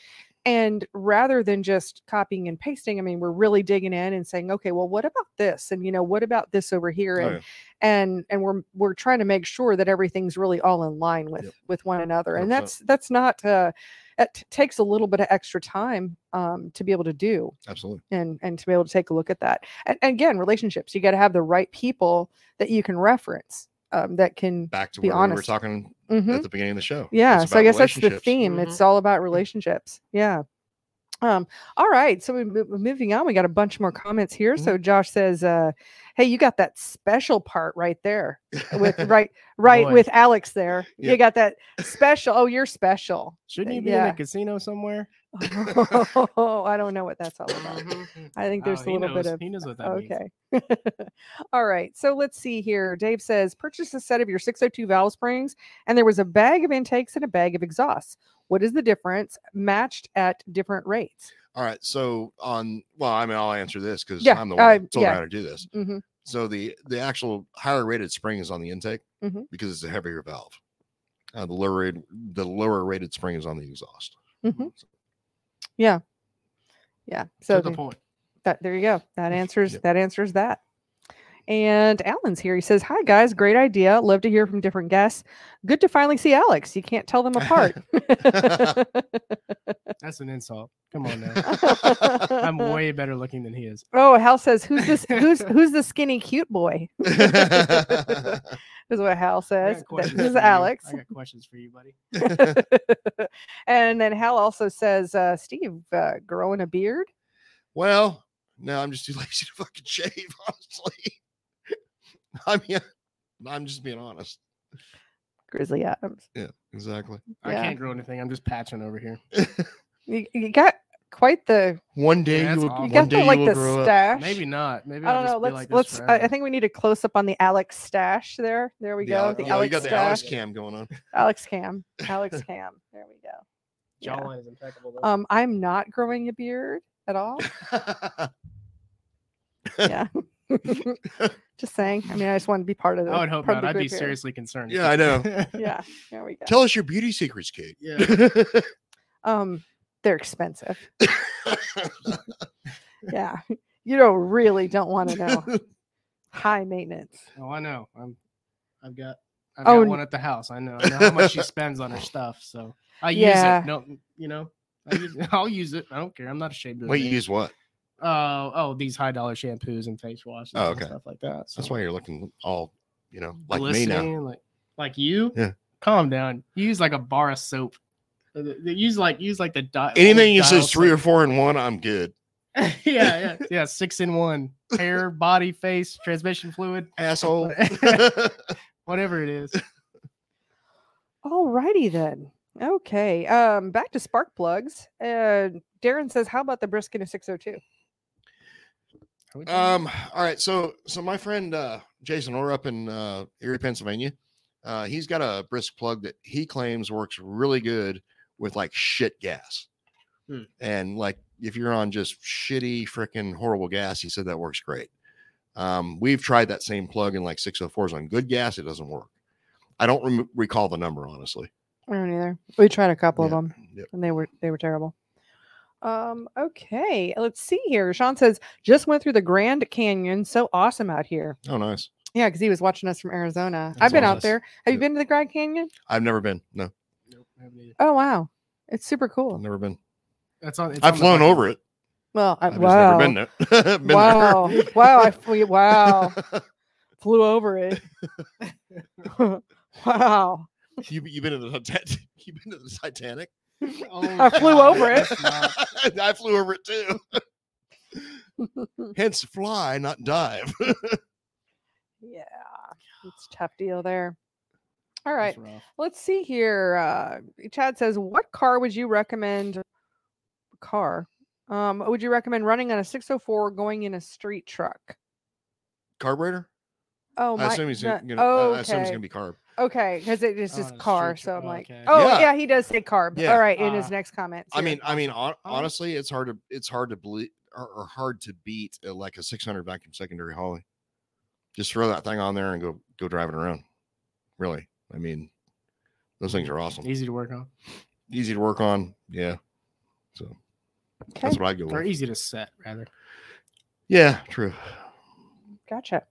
And rather than just copying and pasting, I mean, we're really digging in and saying, okay, well, what about this? And, you know, what about this over here? And, oh, yeah. and, and we're, we're trying to make sure that everything's really all in line with, yep. with one another. And that's, that's not, uh, it takes a little bit of extra time, um, to be able to do. Absolutely. And, and to be able to take a look at that. And, and again, relationships, you got to have the right people that you you can reference. Um, that can back to be where honest. We were talking mm-hmm. at the beginning of the show. Yeah. So I guess that's the theme. Mm-hmm. It's all about relationships. Yeah. Um, all right. So we, we're moving on. We got a bunch more comments here. Mm-hmm. So Josh says, uh, hey, you got that special part right there with right, right with Alex there. Yeah. You got that special. Oh, you're special. Shouldn't you be yeah. in a casino somewhere? Oh, I don't know what that's all about. I think there's oh, a little knows. bit of. He knows what that okay. means. All right. So let's see here. Dave says, purchase a set of your six oh two valve springs, and there was a bag of intakes and a bag of exhausts. What is the difference matched at different rates? All right. So on, well, I mean, I'll answer this because yeah, I'm the one uh, that told yeah. me how to do this. Mm-hmm. So the, the actual higher rated spring is on the intake mm-hmm. because it's a heavier valve. Uh, the lower rated, the lower rated spring is on the exhaust. Mm-hmm. So, yeah. Yeah. So to the, the point. That, there you go. That answers, yep. that answers that. And Alan's here. He says, hi guys. Great idea. Love to hear from different guests. Good to finally see Alex. You can't tell them apart. That's an insult. Come on now. I'm way better looking than he is. Oh, Hal says, who's this? Who's, who's the skinny cute boy? Is what Hal says. This is Alex. You. I got questions for you, buddy. And then Hal also says, uh, Steve, uh, growing a beard. Well, no, I'm just too lazy to fucking shave, honestly. I mean, I'm just being honest. Grizzly Adams. Yeah, exactly. Yeah. I can't grow anything. I'm just patching over here. You, you got quite the one day. Yeah, you will, awesome. You got the, like the stash. Up. Maybe not. Maybe I don't I'll know. Just let's be like let's. Uh, I think we need a close up on the Alex stash. There, there we the go. Alex, the yeah, Alex you got the stash. Alex cam going on. Alex cam. Alex cam. There we go. Yeah. Jawline is impeccable. Though. Um, I'm not growing a beard at all. Yeah. Just saying. I mean, I just want to be part of the. I would hope not. I'd be here. Seriously concerned. Yeah, I know. Yeah, there we go. Tell us your beauty secrets, Kate. Yeah. um, they're expensive. Yeah, you don't really don't want to know. High maintenance. Oh, I know. I'm. I've got. I've got oh, one at the house. I know. I know how much she spends on her stuff. So I use yeah. it. No, you know. I use it. I'll use it. I don't care. I'm not ashamed of it. Wait, you use what? Uh, oh, these high dollar shampoos and face washes oh, okay. and stuff like that. So. That's why you're looking all, you know, like Glistening, me now. Like, like you? Yeah. Calm down. You use like a bar of soap. They use like use like the di- anything you says three soap. Or four in one, I'm good. yeah, yeah, yeah. Six in one. Hair, body, face, transmission fluid. Asshole. Whatever it is. All righty then. Okay. Um, back to spark plugs. Uh, Darren says, how about the Brisk in a six oh two? Um. All right. So, so my friend uh, Jason Orr up in uh, Erie, Pennsylvania, uh, he's got a Brisk plug that he claims works really good with like shit gas, hmm. and like if you're on just shitty, freaking horrible gas, he said that works great. Um, we've tried that same plug in like six oh fours on good gas; it doesn't work. I don't re- recall the number honestly. I don't either. We tried a couple yeah. of them, yep. and they were they were terrible. Um, okay, let's see here. Sean says, just went through the Grand Canyon. So awesome out here. Oh, nice. Yeah, because he was watching us from Arizona. That's I've been honest. Out there. Have yep. you been to the Grand Canyon? I've never been. No. Nope, haven't either. Oh, wow. It's super cool. I've never been. That's on. I've on flown over it. Well, I, I've wow. just never been there. been wow. There. wow. I flew, wow. Flew over it. Wow. You, you've been to the, you been to the Titanic? Oh, I flew God. Over it. I flew over it too. Hence, fly, not dive. Yeah, it's a tough deal there. All right, let's see here. Uh, Chad says, "What car would you recommend? Car? Um, would you recommend running on a six oh four going in a street truck? Carburetor? Oh, my, I assume he's no, gonna. Okay. I assume he's gonna be carb. Okay, because it is just oh, car, so I'm like, okay. oh yeah. yeah, he does say carb. Yeah. All right, in uh, his next comment. So I mean, I mean, on, honestly, it's hard to it's hard to believe or, or hard to beat a, like a six hundred vacuum secondary Holley. Just throw that thing on there and go go driving around. Really, I mean, those things are awesome. Easy to work on. Easy to work on, yeah. So okay. that's what I go with. Or easy to set, rather. Yeah, true. Gotcha.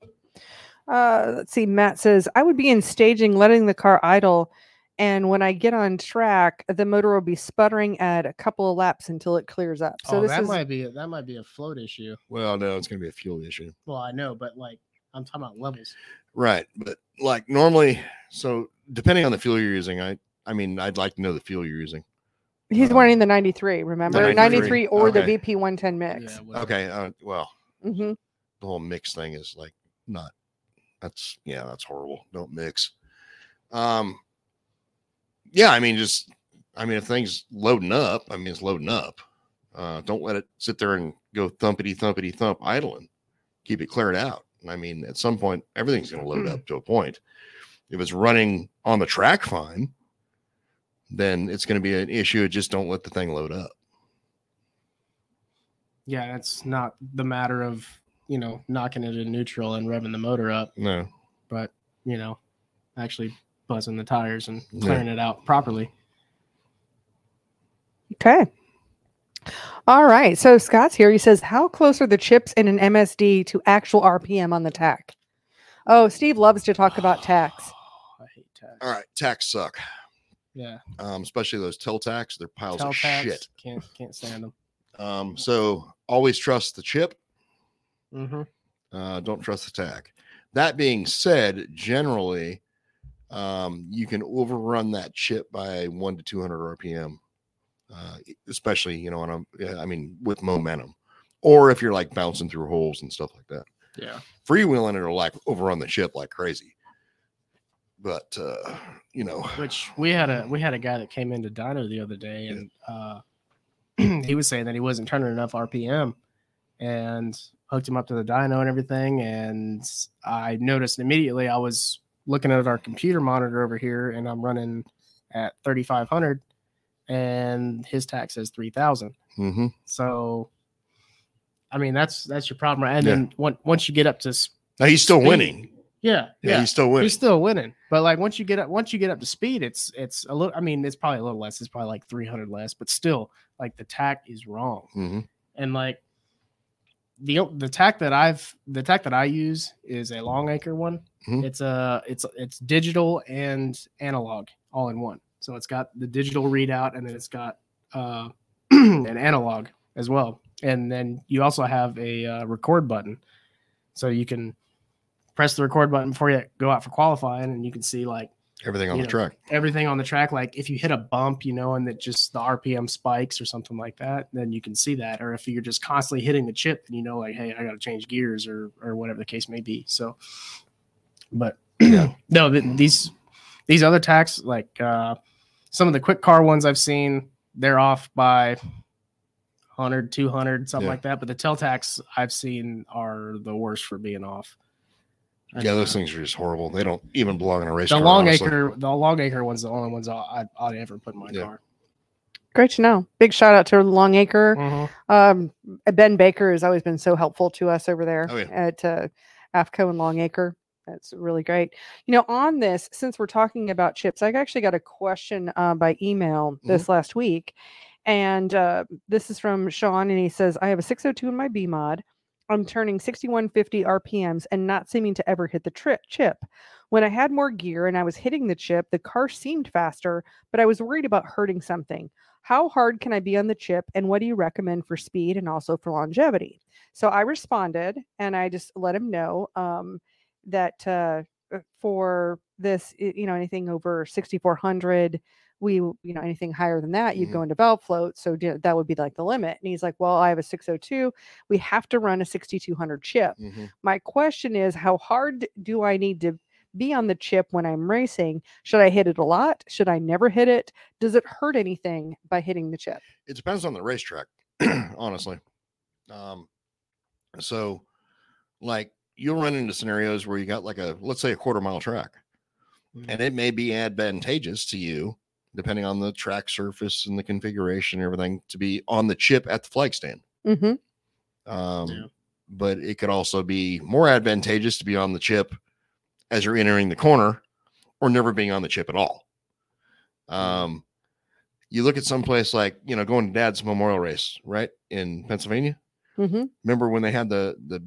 Uh, let's see. Matt says, I would be in staging, letting the car idle. And when I get on track, the motor will be sputtering at a couple of laps until it clears up. So oh, this that is... might be, a, that might be a float issue. Well, no, it's going to be a fuel issue. Well, I know, but like I'm talking about levels. Right. But like normally, so depending on the fuel you're using, I, I mean, I'd like to know the fuel you're using. He's um, running the ninety-three, remember? The ninety-three or okay. the V P one ten mix. Yeah, well. Okay. Uh, well, mm-hmm. the whole mix thing is like not. That's yeah, that's horrible. Don't mix. Um, yeah, I mean, just I mean, if things loading up, I mean, it's loading up. Uh, don't let it sit there and go thumpity thumpity thump idling. Keep it cleared out. I mean, at some point, everything's going to load up to a point. If it's running on the track fine, then it's going to be an issue. Just don't let the thing load up. Yeah, it's not the matter of. You know, knocking it in neutral and revving the motor up. No, but you know, actually buzzing the tires and clearing yeah. it out properly. Okay. All right. So Scott's here. He says, "How close are the chips in an M S D to actual R P M on the Tach?" Oh, Steve loves to talk about Tachs. I hate Tachs. All right, Tachs suck. Yeah. Um, especially those Tel-Tachs. They're piles Tel-Tachs, of shit. Can't can't stand them. Um. So always trust the chip. Mm-hmm. Uh, don't trust the Tach. That being said, generally, um, you can overrun that chip by one to two hundred R P M, uh, especially you know on a, I mean with momentum, or if you're like bouncing through holes and stuff like that. Yeah, freewheeling it'll like overrun the chip like crazy. But uh, you know, which we had a we had a guy that came into dyno the other day, and yeah. uh, he was saying that he wasn't turning enough R P M, and hooked him up to the dyno and everything. And I noticed immediately I was looking at our computer monitor over here, and I'm running at thirty-five hundred, and his Tach says three thousand. Mm-hmm. So, I mean, that's that's your problem. And yeah. then one, once you get up to sp- now, he's still speed, winning. Yeah, yeah, yeah, he's still winning. He's still winning. But like once you get up, once you get up to speed, it's it's a little. I mean, it's probably a little less. It's probably like three hundred less. But still, like the Tach is wrong. Mm-hmm. And like the the Tach that I've the Tach that I use is a Longacre one. Mm-hmm. It's a it's it's digital and analog all in one. So it's got the digital readout, and then it's got uh, an analog as well. And then you also have a uh, record button, so you can press the record button before you go out for qualifying, and you can see like everything on the know, track, everything on the track. Like if you hit a bump, you know, and that just the R P M spikes or something like that, then you can see that. Or if you're just constantly hitting the chip, and you know, like, hey, I got to change gears or, or whatever the case may be. So, but yeah. no, these, these other Tachs, like uh, some of the quick car ones I've seen, they're off by one hundred, two hundred, something yeah. like that. But the Tel Tachs I've seen are the worst for being off. I yeah, those know. things are just horrible. They don't even belong in a race the car. Longacre, the Longacre one's the only ones I I ever put in my yeah. car. Great to know. Big shout out to Longacre. Mm-hmm. Um, Ben Baker has always been so helpful to us over there oh, yeah. at uh, AFCO and Longacre. That's really great. You know, on this, since we're talking about chips, I actually got a question uh, by email this mm-hmm. last week. And uh, this is from Sean, and he says, I have a six oh two in my B-mod. I'm turning sixty-one fifty R P Ms and not seeming to ever hit the tri- chip. When I had more gear and I was hitting the chip, the car seemed faster, but I was worried about hurting something. How hard can I be on the chip, and what do you recommend for speed and also for longevity? So I responded, and I just let him know um, that uh, for this, you know, anything over sixty-four hundred, we, you know, anything higher than that, you'd mm-hmm. go into valve float. So that would be like the limit. And he's like, well, I have a six oh two. We have to run a sixty-two hundred chip. Mm-hmm. My question is, how hard do I need to be on the chip when I'm racing? Should I hit it a lot? Should I never hit it? Does it hurt anything by hitting the chip? It depends on the racetrack, honestly. Um, so like you'll run into scenarios where you got like a, let's say a quarter mile track, mm-hmm. and it may be advantageous to you, depending on the track surface and the configuration and everything, to be on the chip at the flag stand. Mm-hmm. Um, yeah. But it could also be more advantageous to be on the chip as you're entering the corner, or never being on the chip at all. Um, you look at someplace like, you know, going to Dad's Memorial Race, right, in Pennsylvania. Mm-hmm. Remember when they had the, the,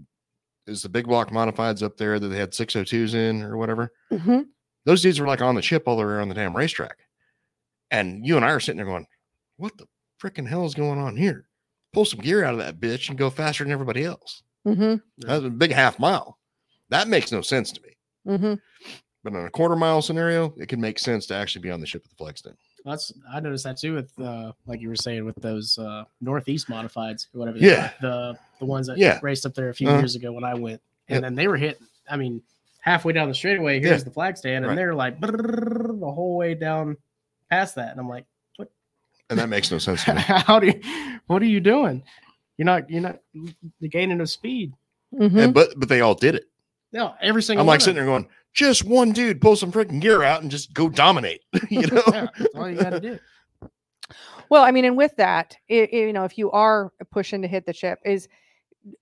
is the big block modifieds up there that they had six oh twos in or whatever. Mm-hmm. Those dudes were like on the chip all the way around the damn racetrack. And you and I are sitting there going, what the frickin' hell is going on here? Pull some gear out of that bitch and go faster than everybody else. Mm-hmm. That's a big half mile. That makes no sense to me. Mm-hmm. But in a quarter mile scenario, it can make sense to actually be on the ship at the flag stand. That's, I noticed that too with, uh, like you were saying, with those uh, Northeast modifieds or whatever. Yeah. Were, the, the ones that yeah. raced up there a few uh-huh. years ago when I went. And yep. then they were hitting, I mean, halfway down the straightaway, here's yeah. the flag stand. And right. they're like the whole way down past that, and I'm like, what? And that makes no sense to me. How do you, what are you doing? You're not, you're not the gaining of speed. Mm-hmm. And, but but they all did it. No, every single. I'm like sitting there going, just one dude pull some freaking gear out and just go dominate. You know, yeah, that's all you got to do. Well, I mean, and with that, it, you know, if you are pushing to hit the chip, is,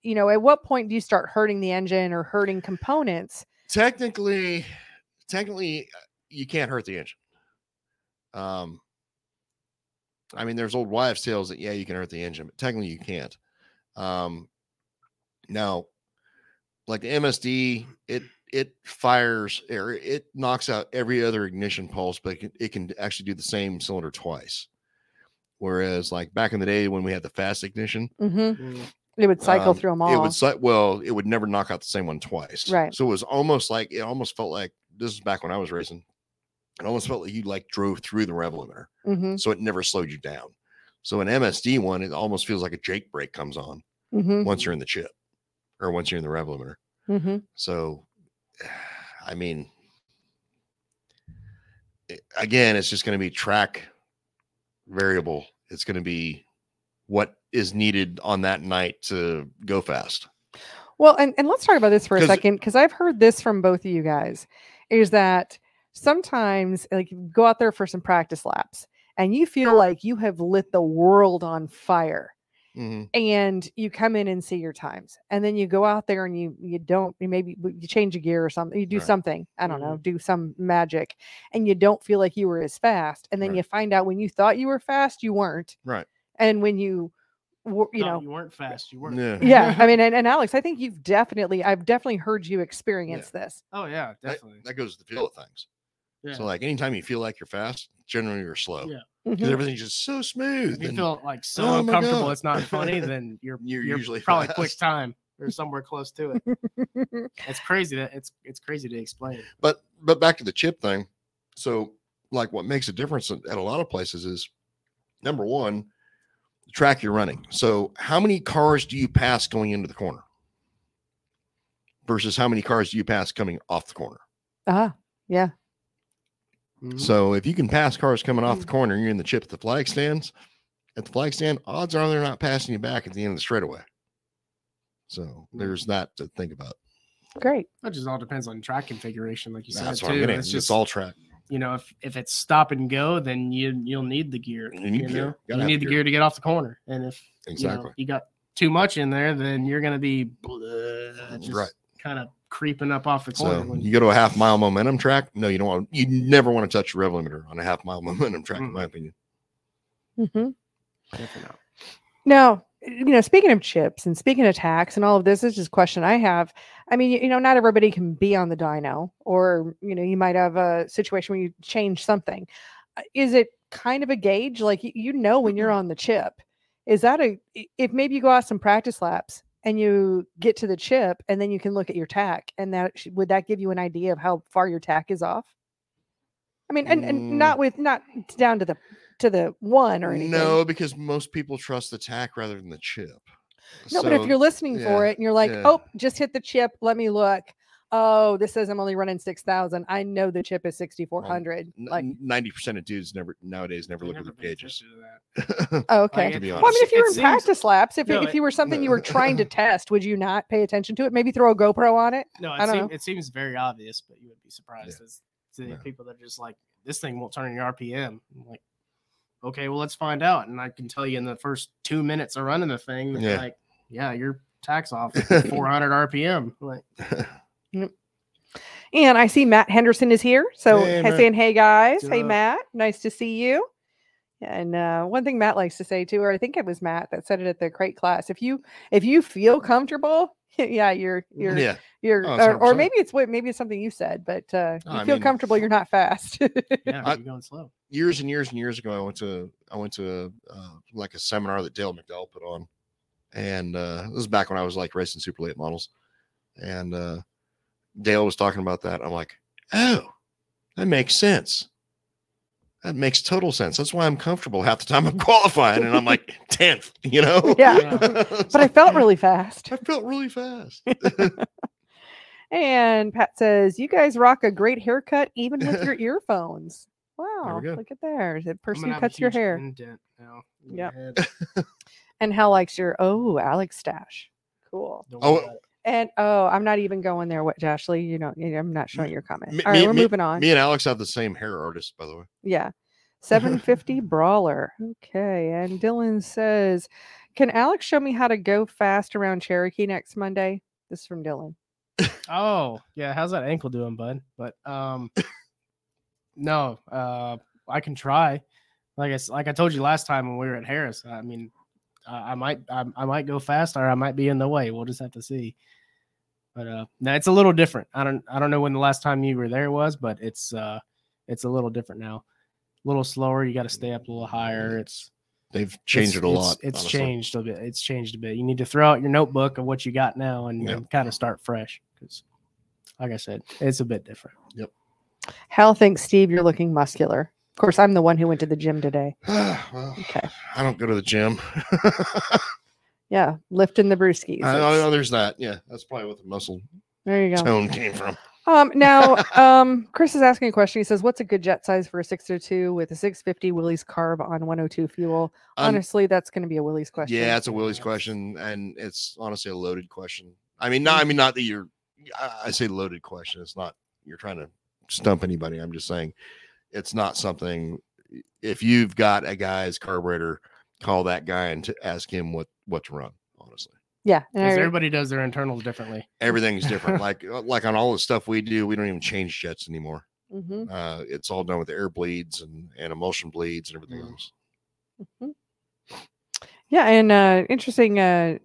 you know, at what point do you start hurting the engine or hurting components? Technically, technically, you can't hurt the engine. Um, I mean, there's old wives' tales that, yeah, you can hurt the engine, but technically you can't. Um, now, like the M S D, it, it fires or it knocks out every other ignition pulse, but it can, it can actually do the same cylinder twice. Whereas like back in the day when we had the fast ignition, mm-hmm. it would cycle um, through them all. It would, well, it would never knock out the same one twice. Right. So it was almost like, it almost felt like, this is back when I was racing, it almost felt like you like drove through the rev limiter. Mm-hmm. So it never slowed you down. So an M S D one, it almost feels like a Jake brake comes on mm-hmm. once you're in the chip or once you're in the rev limiter. Mm-hmm. So, I mean, it, again, it's just going to be track variable. It's going to be what is needed on that night to go fast. Well, and, and let's talk about this for a second, because I've heard this from both of you guys, is that sometimes, like, you go out there for some practice laps and you feel like you have lit the world on fire, mm-hmm. and you come in and see your times, and then you go out there and you, you don't, you maybe you change a gear or something, you do right. something, I don't mm-hmm. know, do some magic, and you don't feel like you were as fast. And then right. you find out when you thought you were fast, you weren't. Right. And when you You know, no, you weren't fast. You weren't. Yeah. yeah. I mean, and, and Alex, I think you've definitely, I've definitely heard you experience yeah. this. Oh yeah, definitely. That, that goes to the feel of things. Yeah. So like anytime you feel like you're fast, generally you're slow. Yeah. Because mm-hmm. everything's just so smooth. If you and, feel like so oh uncomfortable, it's not funny, then you're, you're, you're usually probably fast. Quick time or somewhere close to it. It's crazy that it's, it's crazy to explain. But, but back to the chip thing. So like what makes a difference at, at a lot of places is, number one, the track you're running. So how many cars do you pass going into the corner versus how many cars do you pass coming off the corner? Ah, uh-huh. yeah. Mm-hmm. So if you can pass cars coming off the corner, you're in the chip at the flag stands. At the flag stand, odds are they're not passing you back at the end of the straightaway. So there's that to think about. Great. That just all depends on track configuration, like you That's said. What too. I'm it's just it's all track. You know, if, if it's stop and go, then you you'll need the gear. You need, you know? gear. You need the gear. gear to get off the corner. And if exactly. you know, you got too much in there, then you're going to be uh, just right. kind of creeping up off the corner. So when you go to a half mile momentum track. No, you don't want. You never want to touch the rev limiter on a half mile momentum track, mm-hmm. in my opinion. Mm-hmm. Definitely not. Now, you know, speaking of chips and speaking of tacks and all of this, this is a question I have. I mean, you, you know, not everybody can be on the dyno, or, you know, you might have a situation where you change something. Is it kind of a gauge? Like, you, you know, when you're on the chip, is that a, if maybe you go out some practice laps and you get to the chip and then you can look at your tack, and that would that give you an idea of how far your tack is off? I mean, and, and not with, not down to the, to the one or anything. No, because most people trust the tack rather than the chip. No, so, but if you're listening yeah, for it and you're like, yeah. oh, just hit the chip, let me look. Oh, this says I'm only running six thousand. I know the chip is sixty-four hundred. Well, like ninety percent of dudes never nowadays never look never at the gauges. Oh, okay. Like, to be honest. Well, I mean, if you were in seems, practice laps, if, no, if you were something no. you were trying to test, would you not pay attention to it? Maybe throw a GoPro on it? No, it, I don't seem, know. It seems very obvious, but you would be surprised yeah. as to the no. people that are just like, this thing won't turn in your R P M. I'm like, okay, well, let's find out. And I can tell you in the first two minutes of running the thing, yeah. like, yeah, your tack's off four hundred R P M. Like, yep. And I see Matt Henderson is here. So hey, saying, hey, guys. Hey, Matt. Nice to see you. And uh, one thing Matt likes to say, too, or I think it was Matt that said it at the crate class, if you if you feel comfortable, yeah, you're you're yeah. you're oh, or, or maybe it's what maybe it's something you said, but uh, you I feel mean, comfortable, you're not fast. yeah, I, you're going slow. Years and years and years ago, I went to I went to uh, like a seminar that Dale McDowell put on, and uh, this was back when I was like racing super late models, and uh, Dale was talking about that. I'm like, oh, that makes sense. That makes total sense. That's why I'm comfortable half the time I'm qualifying, and I'm like tenth, you know? Yeah. But I felt really fast. I felt really fast. And Pat says, you guys rock a great haircut even with your earphones. Wow. Look at there. The person who cuts your hair. Yeah. And Hal likes your, oh, Alex stash. Cool. Oh, And oh, I'm not even going there. What, Ashley? You know, I'm not showing your comment. Me, All right, me, we're me, moving on. Me and Alex have the same hair artist, by the way. Yeah, seven fifty brawler. Okay, and Dylan says, "Can Alex show me how to go fast around Cherokee next Monday?" This is from Dylan. Oh yeah, how's that ankle doing, bud? But um, no, uh, I can try. Like I like I told you last time when we were at Harris. I mean. Uh, I might, I, I might go fast, or I might be in the way. We'll just have to see. But uh, now it's a little different. I don't, I don't know when the last time you were there was, but it's, uh, it's a little different now. A little slower. You got to stay up a little higher. It's they've changed it a lot. It's, it's changed a bit. It's changed a bit. You need to throw out your notebook of what you got now and, yep. and kind of start fresh because, like I said, it's a bit different. Yep. Hal thinks, Steve, you're looking muscular. Of course, I'm the one who went to the gym today. Well, okay. I don't go to the gym. yeah. Lifting the brewskis. I, I, oh, there's that. Yeah. That's probably what the muscle there you go. tone came from. Um, now, um, Chris is asking a question. He says, what's a good jet size for a six oh two with a six fifty Willy's carb on one oh two fuel? Honestly, um, that's going to be a Willy's question. Yeah, it's a Willy's question. And it's honestly a loaded question. I mean, not, I mean, not that you're, I say loaded question. It's not, you're trying to stump anybody. I'm just saying it's not something, if you've got a guy's carburetor, call that guy and to ask him what, what to run, honestly. Yeah, because everybody does their internals differently. Everything's different. like like on all the stuff we do, we don't even change jets anymore. Mm-hmm. Uh, it's all done with air bleeds and, and emulsion bleeds and everything mm-hmm. else. Mm-hmm. Yeah, and uh, interesting. Uh,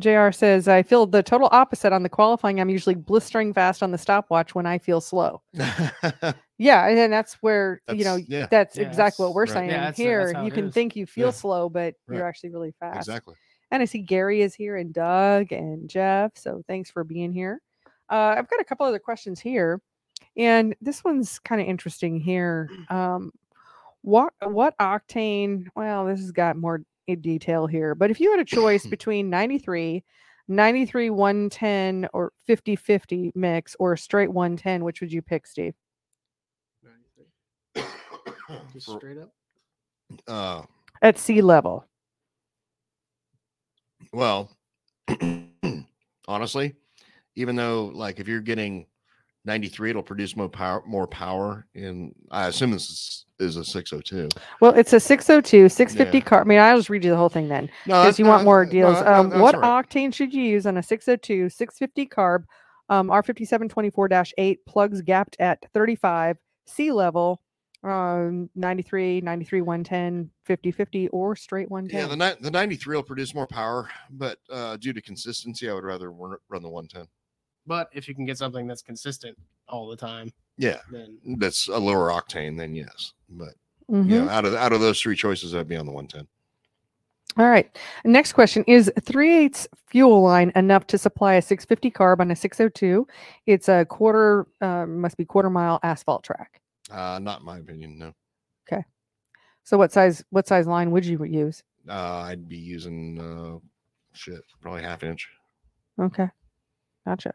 J R says, I feel the total opposite on the qualifying. I'm usually blistering fast on the stopwatch when I feel slow. yeah, and that's where, that's, you know, yeah. that's yeah, exactly that's, what we're right. saying yeah, that's, here. That's you can is. think you feel yeah. slow, but right. you're actually really fast. Exactly. And I see Gary is here and Doug and Jeff. So thanks for being here. Uh, I've got a couple other questions here. And this one's kind of interesting here. Um, what what octane? Well, this has got more detail here. But if you had a choice between ninety-three, ninety-three, one ten, or fifty-fifty mix or a straight one ten, which would you pick, Steve? Just straight up? Uh, At sea level. Well, honestly, even though, like, if you're getting ninety-three, it'll produce more power, more power. And I assume this is, is a six oh two. Well, it's a six oh two, six fifty yeah. car. I mean, I'll just read you the whole thing then, because no, you no, want more deals. No, um, no, what right. octane should you use on a six oh two, six fifty carb? Um, R fifty-seven twenty-four dash eight plugs gapped at thirty-five, sea level. Um, ninety-three, ninety-three, one ten, fifty fifty, or straight one ten. Yeah, the ni- the ninety-three will produce more power, but uh, due to consistency, I would rather run the one ten. But if you can get something that's consistent all the time, yeah, then that's a lower octane, then yes. But mm-hmm. yeah, you know, out of out of those three choices, I'd be on the one ten. All right. Next question is three eighths fuel line enough to supply a six fifty carb on a six oh two? It's a quarter, uh, must be quarter mile asphalt track. Uh, not in my opinion, no. Okay. So what size, what size line would you use? Uh, I'd be using, uh, shit, probably half inch. Okay. Gotcha.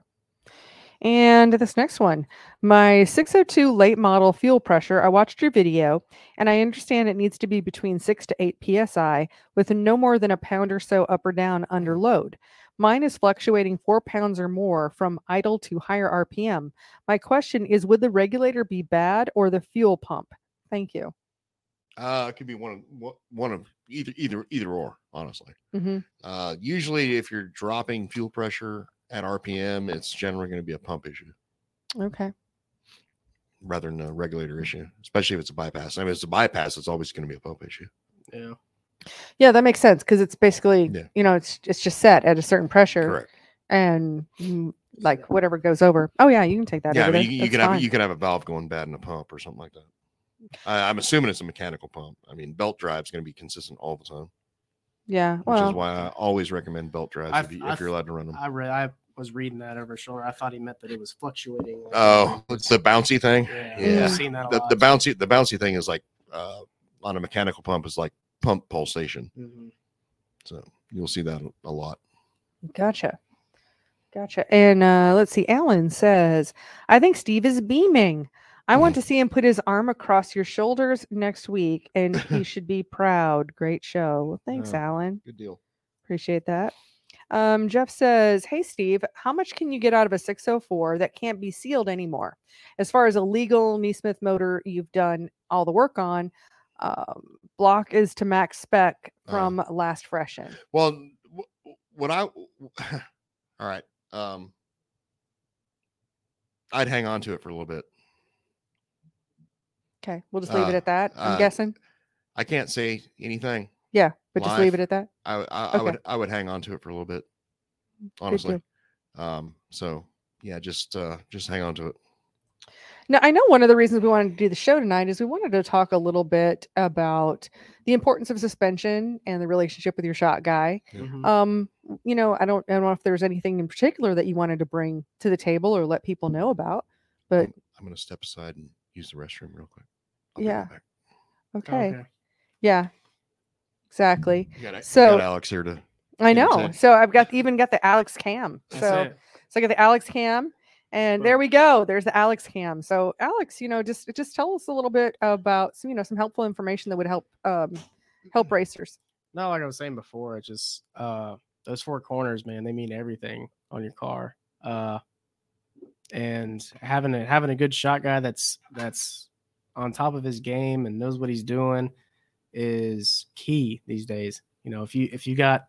And this next one, my six oh two late model fuel pressure. I watched your video and I understand it needs to be between six to eight P S I with no more than a pound or so up or down under load. Mine is fluctuating four pounds or more from idle to higher R P M. My question is, would the regulator be bad or the fuel pump? Thank you. Uh, it could be one of one of either, either, either or, honestly. Mm-hmm. Uh, usually if you're dropping fuel pressure at R P M, it's generally going to be a pump issue. Okay. Rather than a regulator issue, especially if it's a bypass. I mean, if it's a bypass, it's always going to be a pump issue. Yeah. Yeah, that makes sense because it's basically, yeah. you know, it's it's just set at a certain pressure. Correct. And like whatever goes over. Oh, yeah, you can take that. Yeah, I mean, you, you, can have, you can have a valve going bad in a pump or something like that. I, I'm assuming it's a mechanical pump. I mean, belt drive is going to be consistent all the time. Yeah. Which well, is why I always recommend belt drives I've, if, you, if I've, you're allowed to run them. I, re- I was reading that over his shoulder. I thought he meant that it was fluctuating. Like, oh, it's the bouncy thing? Yeah. yeah. I've seen that a the, lot. The bouncy, the bouncy thing is like uh, on a mechanical pump is like pump pulsation. Mm-hmm. So you'll see that a lot. Gotcha. Gotcha. And uh, let's see. Alan says, I think Steve is beaming. I want to see him put his arm across your shoulders next week and he should be proud. Great show. Well, thanks, uh, Alan. Good deal. Appreciate that. Um, Jeff says, hey, Steve, how much can you get out of a six oh four that can't be sealed anymore? As far as a legal Neesmith motor you've done all the work on, um, block is to max spec from uh, last freshen. Well, what I, all right. Um, I'd hang on to it for a little bit. Okay. We'll just leave uh, it at that. I'm uh, guessing. I can't say anything. Yeah. But live. Just leave it at that. I, I, I okay. would, I would hang on to it for a little bit, honestly. Um, so yeah, just, uh, just hang on to it. Now, I know one of the reasons we wanted to do the show tonight is we wanted to talk a little bit about the importance of suspension and the relationship with your shot guy. Mm-hmm. Um, you know, I don't, I don't know if there's anything in particular that you wanted to bring to the table or let people know about, but I'm, I'm going to step aside and use the restroom real quick. I'll yeah. Okay. Oh, okay. Yeah, exactly. You got, so you got Alex here to, I know. So I've got even got the Alex cam. That's so, it. so I got the Alex cam. And there we go. There's the Alex cam. So Alex, you know, just just tell us a little bit about some, you know, some helpful information that would help um, help racers. No, like I was saying before, it's just uh, those four corners, man. They mean everything on your car. Uh, and having a having a good shot guy that's that's on top of his game and knows what he's doing is key these days. You know, if you if you got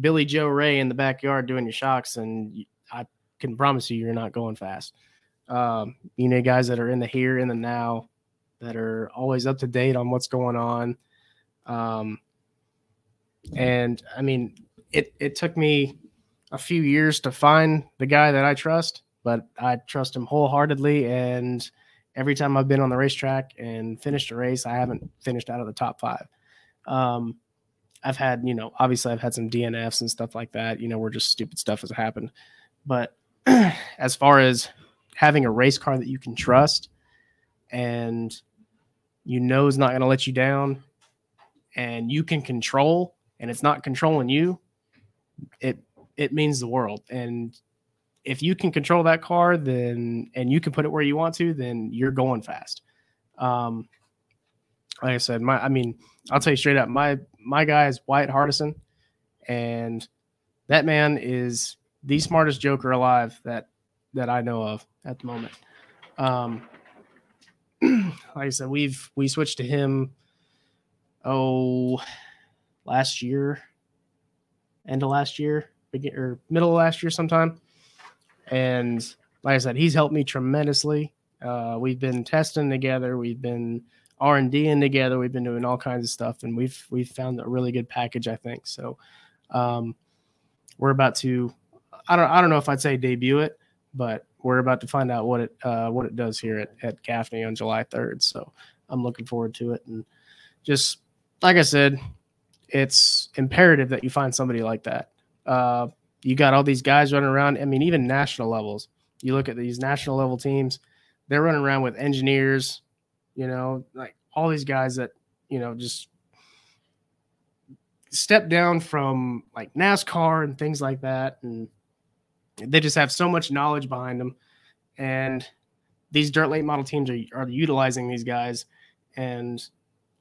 Billy Joe Ray in the backyard doing your shocks, and you, I can promise you, you're not going fast. Um, you know, guys that are in the here, in the now, that are always up to date on what's going on. Um, and I mean, it, it took me a few years to find the guy that I trust, but I trust him wholeheartedly. And every time I've been on the racetrack and finished a race, I haven't finished out of the top five. Um, I've had, you know, obviously I've had some D N Fs and stuff like that, you know, where just stupid stuff has happened. But as far as having a race car that you can trust and you know is not going to let you down and you can control and it's not controlling you, it it means the world. And if you can control that car, then and you can put it where you want to, then you're going fast. Um, like I said, my I mean, I'll tell you straight up, my my guy is Wyatt Hardison, and that man is the smartest joker alive that that I know of at the moment. Um, like I said, we've we switched to him oh last year, end of last year, begin, or middle of last year sometime. And like I said, he's helped me tremendously. Uh, we've been testing together, we've been R and D-ing together, we've been doing all kinds of stuff, and we've we've found a really good package, I think. So um, we're about to. I don't. I don't know if I'd say debut it, but we're about to find out what it uh, what it does here at, at Gaffney on July third. So I'm looking forward to it. And just like I said, it's imperative that you find somebody like that. Uh, you got all these guys running around. I mean, even national levels. You look at these national level teams; they're running around with engineers. You know, like all these guys that you know just step down from like NASCAR and things like that, and they just have so much knowledge behind them, and these dirt late model teams are, are utilizing these guys and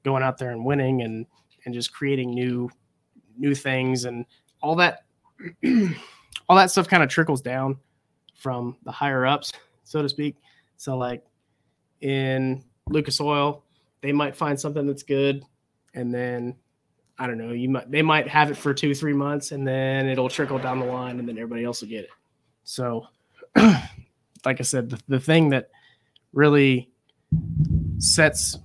going out there and winning and, and just creating new, new things and all that, all that stuff kind of trickles down from the higher ups, so to speak. So like in Lucas Oil, they might find something that's good. And then, I don't know, you might, they might have it for two, three months and then it'll trickle down the line and then everybody else will get it. So, like I said, the, the thing that really sets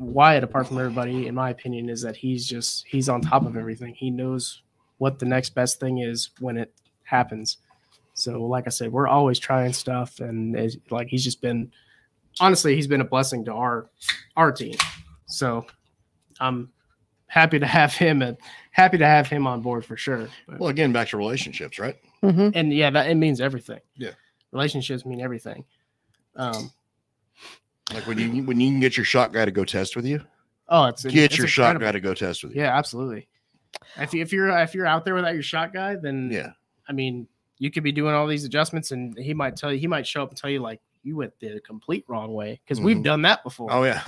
Wyatt apart from everybody, in my opinion, is that he's just he's on top of everything. He knows what the next best thing is when it happens. So, like I said, we're always trying stuff, and it's, like he's just been honestly, he's been a blessing to our our team. So, I'm happy to have him and happy to have him on board for sure. But, well, again, back to relationships, right? Mm-hmm. And yeah, that it means everything. Yeah, relationships mean everything. Um, like when you when you can get your shot guy to go test with you. Oh, it's get it's your incredible. shot guy to go test with you. Yeah, absolutely. If you, if you're if you're out there without your shot guy, then yeah, I mean, you could be doing all these adjustments, and he might tell you, he might show up and tell you like you went the complete wrong way because mm-hmm. we've done that before. Oh yeah,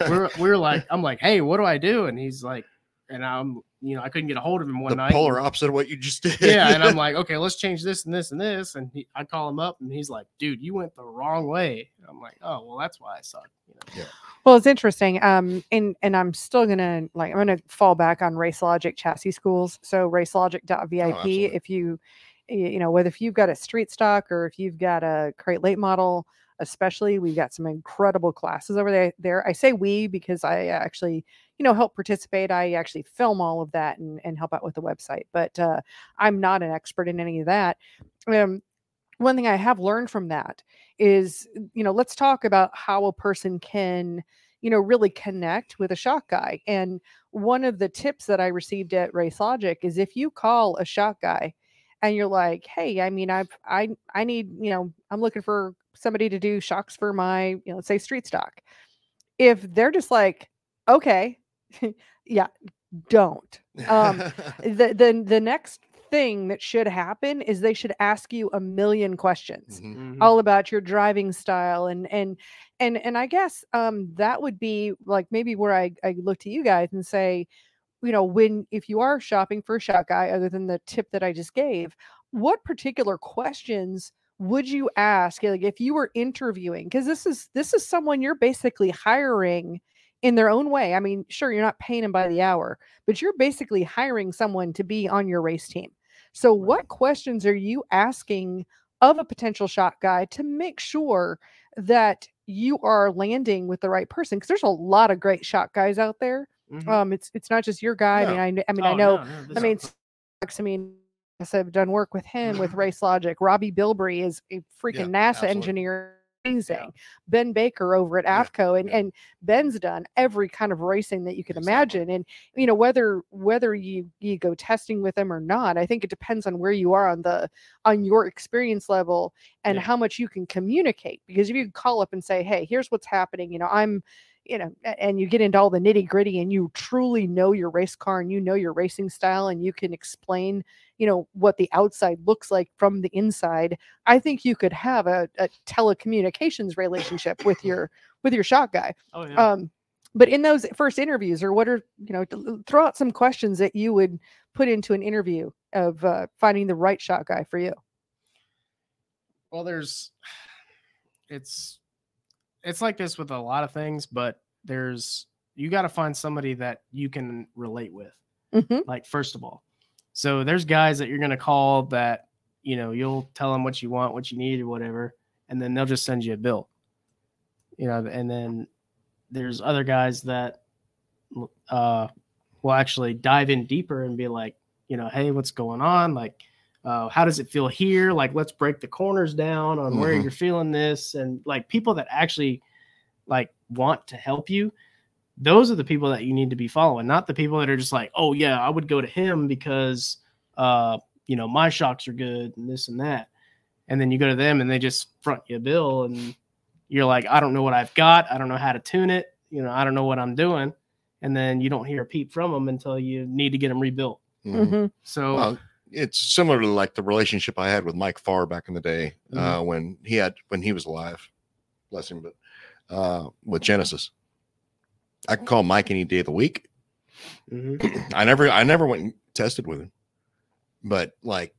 we're we're like I'm like, hey, what do I do? And he's like, and I'm. You know, I couldn't get a hold of him one the night. The polar opposite of what you just did. Yeah, and I'm like, okay, let's change this and this and this. And he, I call him up, and he's like, dude, you went the wrong way. And I'm like, oh, well, that's why I suck. You know? Yeah. Well, it's interesting. Um, and and I'm still gonna like I'm gonna fall back on Race Logic chassis schools. So racelogic dot v i p. Oh, if you, you know, whether if you've got a street stock or if you've got a crate late model, especially we've got some incredible classes over there. There, I say we because I actually. You know, help participate. I actually film all of that and, and help out with the website, but uh, I'm not an expert in any of that. Um, one thing I have learned from that is, you know, let's talk about how a person can, you know, really connect with a shot guy. And one of the tips that I received at Race Logic is if you call a shot guy and you're like, hey, I mean, I've, I, I need, you know, I'm looking for somebody to do shocks for my, you know, say street stock. If they're just like, okay. yeah, don't. Um, the, the the next thing that should happen is they should ask you a million questions mm-hmm. all about your driving style. And, and, and, and I guess um, that would be like maybe where I, I look to you guys and say, you know, when, if you are shopping for a shot guy, other than the tip that I just gave, what particular questions would you ask? Like if you were interviewing, cause this is, this is someone you're basically hiring in their own way. I mean, sure, you're not paying them by the hour, but you're basically hiring someone to be on your race team. So what questions are you asking of a potential shot guy to make sure that you are landing with the right person? Cause there's a lot of great shot guys out there. Mm-hmm. Um, it's, it's not just your guy. No. I mean, I, I mean, oh, I know, no, no, I mean, I mean, I've done work with him with Race Logic. Robbie Bilbrey is a freaking yeah, NASA absolutely. engineer. Amazing. Yeah. Ben Baker over at AFCO, yeah, and, yeah. and Ben's done every kind of racing that you can exactly. imagine. And, you know, whether, whether you, you go testing with them or not, I think it depends on where you are on the, on your experience level and yeah. how much you can communicate. Because if you call up and say, hey, here's what's happening, you know, I'm, you know, and you get into all the nitty gritty and you truly know your race car and you know your racing style and you can explain, you know, what the outside looks like from the inside, I think you could have a, a telecommunications relationship with your, with your shot guy. Oh, yeah. Um, but in those first interviews, or what are, you know, throw out some questions that you would put into an interview of uh, finding the right shot guy for you. Well, there's, it's, it's like this with a lot of things, but there's, you got to find somebody that you can relate with. Mm-hmm. Like, first of all, so there's guys that you're going to call that, you know, you'll tell them what you want, what you need or whatever, and then they'll just send you a bill, you know, and then there's other guys that uh, will actually dive in deeper and be like, you know, hey, what's going on? Like, Uh, how does it feel here? Like, let's break the corners down on mm-hmm. where you're feeling this. And like people that actually like want to help you. Those are the people that you need to be following, not the people that are just like, oh yeah, I would go to him because, uh, you know, my shocks are good and this and that. And then you go to them and they just front you a bill and you're like, I don't know what I've got. I don't know how to tune it. You know, I don't know what I'm doing. And then you don't hear a peep from them until you need to get them rebuilt. Mm-hmm. So, well, it's similar to like the relationship I had with Mike Farr back in the day, mm-hmm. uh, when he had, when he was alive, bless him, but, uh, with Genesis, I could call Mike any day of the week. Mm-hmm. I never, I never went and tested with him, but like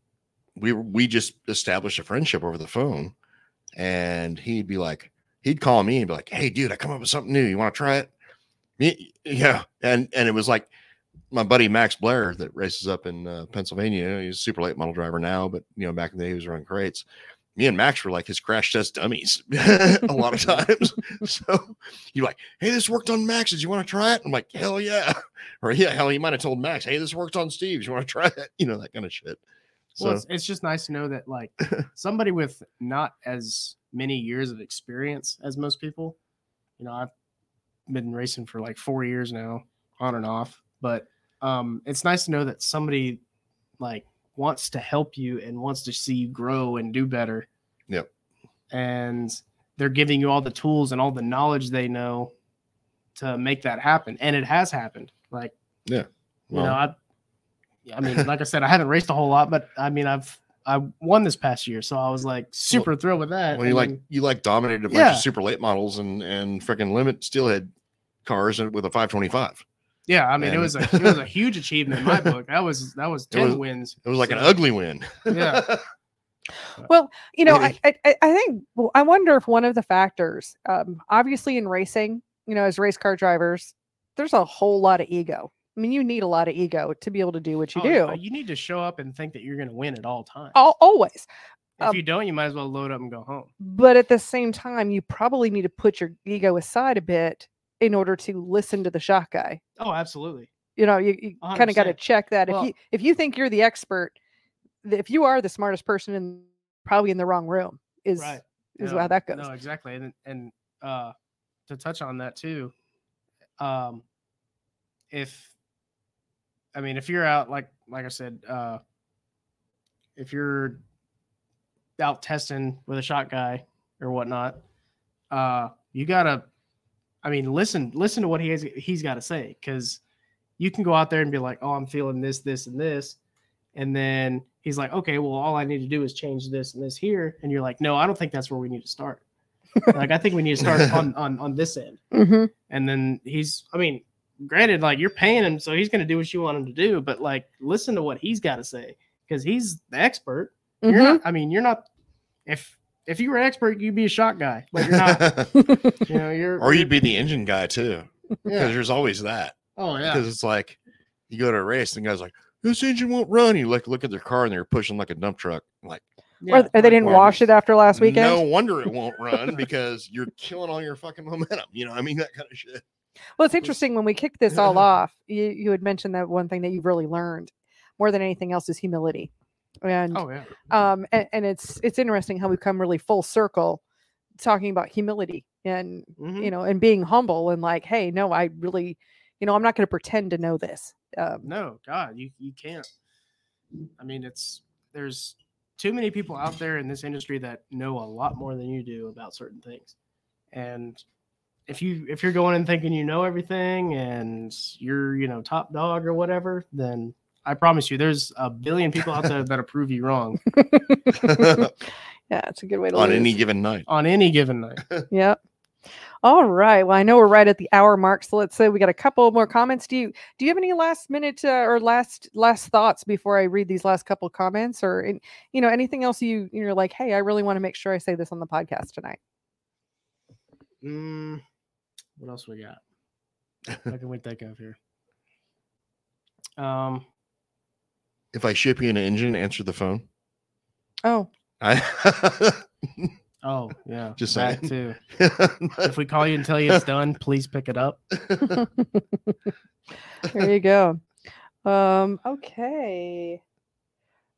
we, we just established a friendship over the phone, and he'd be like, he'd call me and be like, hey dude, I come up with something new. You want to try it? Yeah. And, and it was like, my buddy Max Blair that races up in uh, Pennsylvania, he's a super late model driver now, but you know, back in the day he was running crates. Me and Max were like his crash test dummies a lot of times. So you're like, hey, this worked on Max's. You want to try it? I'm like, hell yeah. Or yeah, hell, you might've told Max, hey, this worked on Steve's. You want to try it? You know, that kind of shit. So well, it's, it's just nice to know that like somebody with not as many years of experience as most people, you know, I've been racing for like four years now on and off, but Um, it's nice to know that somebody like wants to help you and wants to see you grow and do better. Yep. And they're giving you all the tools and all the knowledge they know to make that happen. And it has happened. Like, yeah, well, you know, I, I mean, like I said, I haven't raced a whole lot, but I mean, I've, I won this past year, so I was like super well, thrilled with that. Well, you like, you like dominated a bunch yeah. of super late models and, and freaking limit steelhead cars with a five twenty-five. Yeah, I mean, and it was a it was a huge achievement in my book. That was that was ten it was, wins. It was like so. An ugly win. Yeah. Well, you know, I, I I think well, I wonder if one of the factors, um, obviously in racing, you know, as race car drivers, there's a whole lot of ego. I mean, you need a lot of ego to be able to do what you oh, do. You need to show up and think that you're going to win at all times. All, always. If you don't, you might as well load up and go home. But at the same time, you probably need to put your ego aside a bit in order to listen to the shot guy. Oh, absolutely. You know, you, you kind of got to check that. Well, if you, if you think you're the expert, if you are the smartest person in probably in the wrong room is, right. is no, how that goes. No, exactly. And, and, uh, to touch on that too. Um, if, I mean, if you're out, like, like I said, uh, if you're out testing with a shot guy or whatnot, uh, you gotta, I mean, listen, listen to what he has, he's got to say, because you can go out there and be like, oh, I'm feeling this, this, and this. And then he's like, okay, well, all I need to do is change this and this here. And you're like, no, I don't think that's where we need to start. Like, I think we need to start on, on, on this end. Mm-hmm. And then he's, I mean, granted, like, you're paying him, so he's going to do what you want him to do. But, like, listen to what he's got to say, because he's the expert. Mm-hmm. You're not, I mean, you're not – if if you were an expert, you'd be a shot guy. But you're not. You know, you're, or you'd be the engine guy, too, because yeah. there's always that. Oh, yeah. Because it's like you go to a race and the guy's like, this engine won't run. You look, look at their car and they're pushing like a dump truck. Like, yeah, or they didn't well, wash it after last weekend. No wonder it won't run, because you're killing all your fucking momentum. You know, I mean, that kind of shit. Well, it's interesting when we kicked this all off, you, you had mentioned that one thing that you've really learned more than anything else is humility. And, oh, yeah. um, and, and it's, it's interesting how we've come really full circle talking about humility and, mm-hmm. you know, and being humble and like, hey, no, I really, you know, I'm not going to pretend to know this. Um, no, God, you, you can't. I mean, it's, there's too many people out there in this industry that know a lot more than you do about certain things. And if you, if you're going and thinking, you know, everything and you're, you know, top dog or whatever, then I promise you, there's a billion people out there that'll prove you wrong. Yeah. It's a good way to on lose. any given night on any given night. Yep. All right. Well, I know we're right at the hour mark, so let's say we got a couple more comments. Do you do you have any last minute uh, or last last thoughts before I read these last couple comments, or in, you know, anything else you you're like, hey, I really want to make sure I say this on the podcast tonight. Mm, what else we got? I can wait that guy here. Um, if I ship you an engine, answer the phone. Oh. I. Oh, yeah. Just saying. That too. If we call you and tell you it's done, please pick it up. There you go. Um, okay.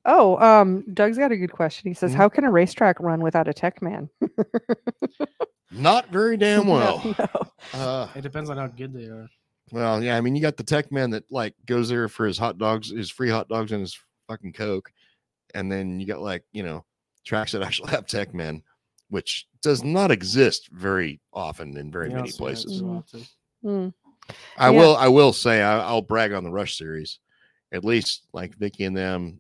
Oh, um, Doug's got a good question. He says, mm-hmm. how can a racetrack run without a tech man? Not very damn well. No, no. Uh, it depends on how good they are. Well, yeah. I mean, you got the tech man that like goes there for his hot dogs, his free hot dogs and his fucking Coke. And then you got like, you know, tracks that actually have tech men, which does not exist very often in very yeah, many places. Mm. I yeah. will, I will say, I, I'll brag on the Rush series. At least, like Vicky and them,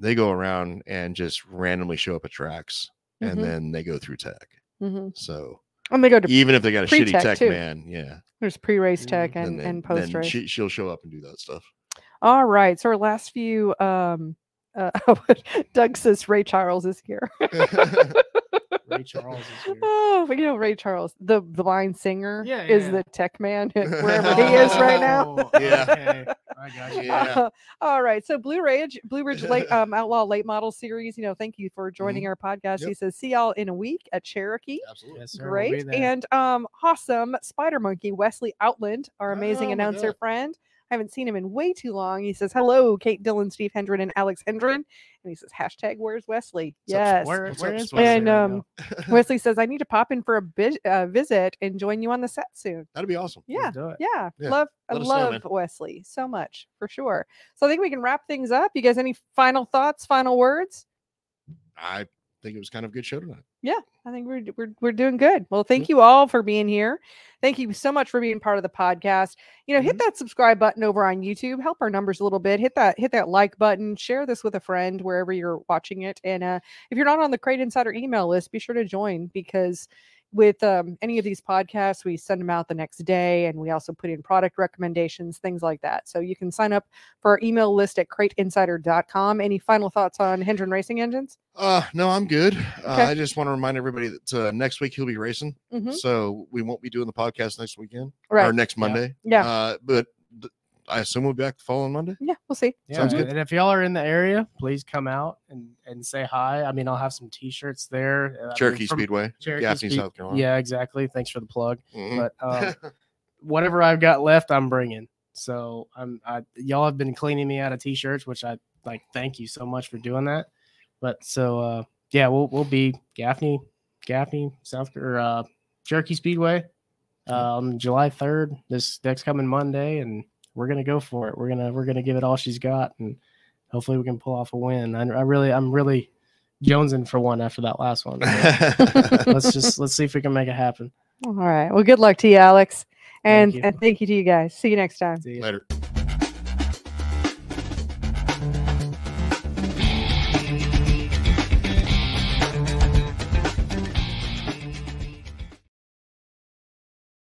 they go around and just randomly show up at tracks, mm-hmm. and then they go through tech. Mm-hmm. So, and they go to even if they got a shitty tech too. man, yeah, there's pre-race tech mm-hmm. and, and, and post race. She, she'll show up and do that stuff. All right, so our last few. Um, uh, Doug says Ray Charles is here. Ray Charles is here. Oh, you know Ray Charles, the blind singer, yeah, yeah, is yeah. the tech man wherever he is right now. Yeah, okay. I got you. Yeah. Uh, all right, so Blue Ridge, Blue Ridge late, um, Outlaw Late Model Series. You know, thank you for joining mm-hmm. our podcast. Yep. He says, "See y'all in a week at Cherokee." Absolutely, yes, sir. Great, we'll and um, awesome Spider Monkey Wesley Outland, our amazing oh, announcer friend. I haven't seen him in way too long. He says, hello, Kate Dillon, Steve Hendren, and Alex Hendren. And he says, hashtag, where's Wesley? What's yes. Up, where, where is Wesley? And um, Wesley says, I need to pop in for a bi- uh, visit and join you on the set soon. That'd be awesome. Yeah. Yeah. yeah. Love, I love know, Wesley so much, for sure. So I think we can wrap things up. You guys, any final thoughts, final words? I think it was kind of a good show tonight. Yeah, I think we're, we're we're doing good. Well, thank you all for being here. Thank you so much for being part of the podcast. You know, hit that subscribe button over on YouTube. Help our numbers a little bit. Hit that hit that like button. Share this with a friend wherever you're watching it. And uh, if you're not on the Crate Insider email list, be sure to join, because with um, any of these podcasts, we send them out the next day, and we also put in product recommendations, things like that. So you can sign up for our email list at crate insider dot com. Any final thoughts on Hendren Racing Engines? Uh, no, I'm good. Okay. Uh, I just want to remind everybody that uh, next week he'll be racing. Mm-hmm. So we won't be doing the podcast next weekend right. or next Monday. Yeah. yeah. Uh, but th- I assume we'll be back the following Monday. Yeah, we'll see. Yeah, Sounds good. And if y'all are in the area, please come out and, and say hi. I mean, I'll have some T-shirts there. Cherokee I mean, Speedway. Cherokee Gaffney, Speed- South Carolina. Yeah, exactly. Thanks for the plug. Mm-hmm. But um, whatever I've got left, I'm bringing. So I'm. I, y'all have been cleaning me out of T-shirts, which I like. Thank you so much for doing that. But so uh, yeah, we'll we'll be Gaffney, Gaffney, South or uh, Cherokee Speedway uh, on July third. This next coming Monday, and we're gonna go for it. We're gonna we're gonna give it all she's got, and hopefully we can pull off a win. I, I really I'm really jonesing for one after that last one. let's just let's see if we can make it happen. All right. Well, good luck to you, Alex, and thank you, and thank you to you guys. See you next time. See you. Later.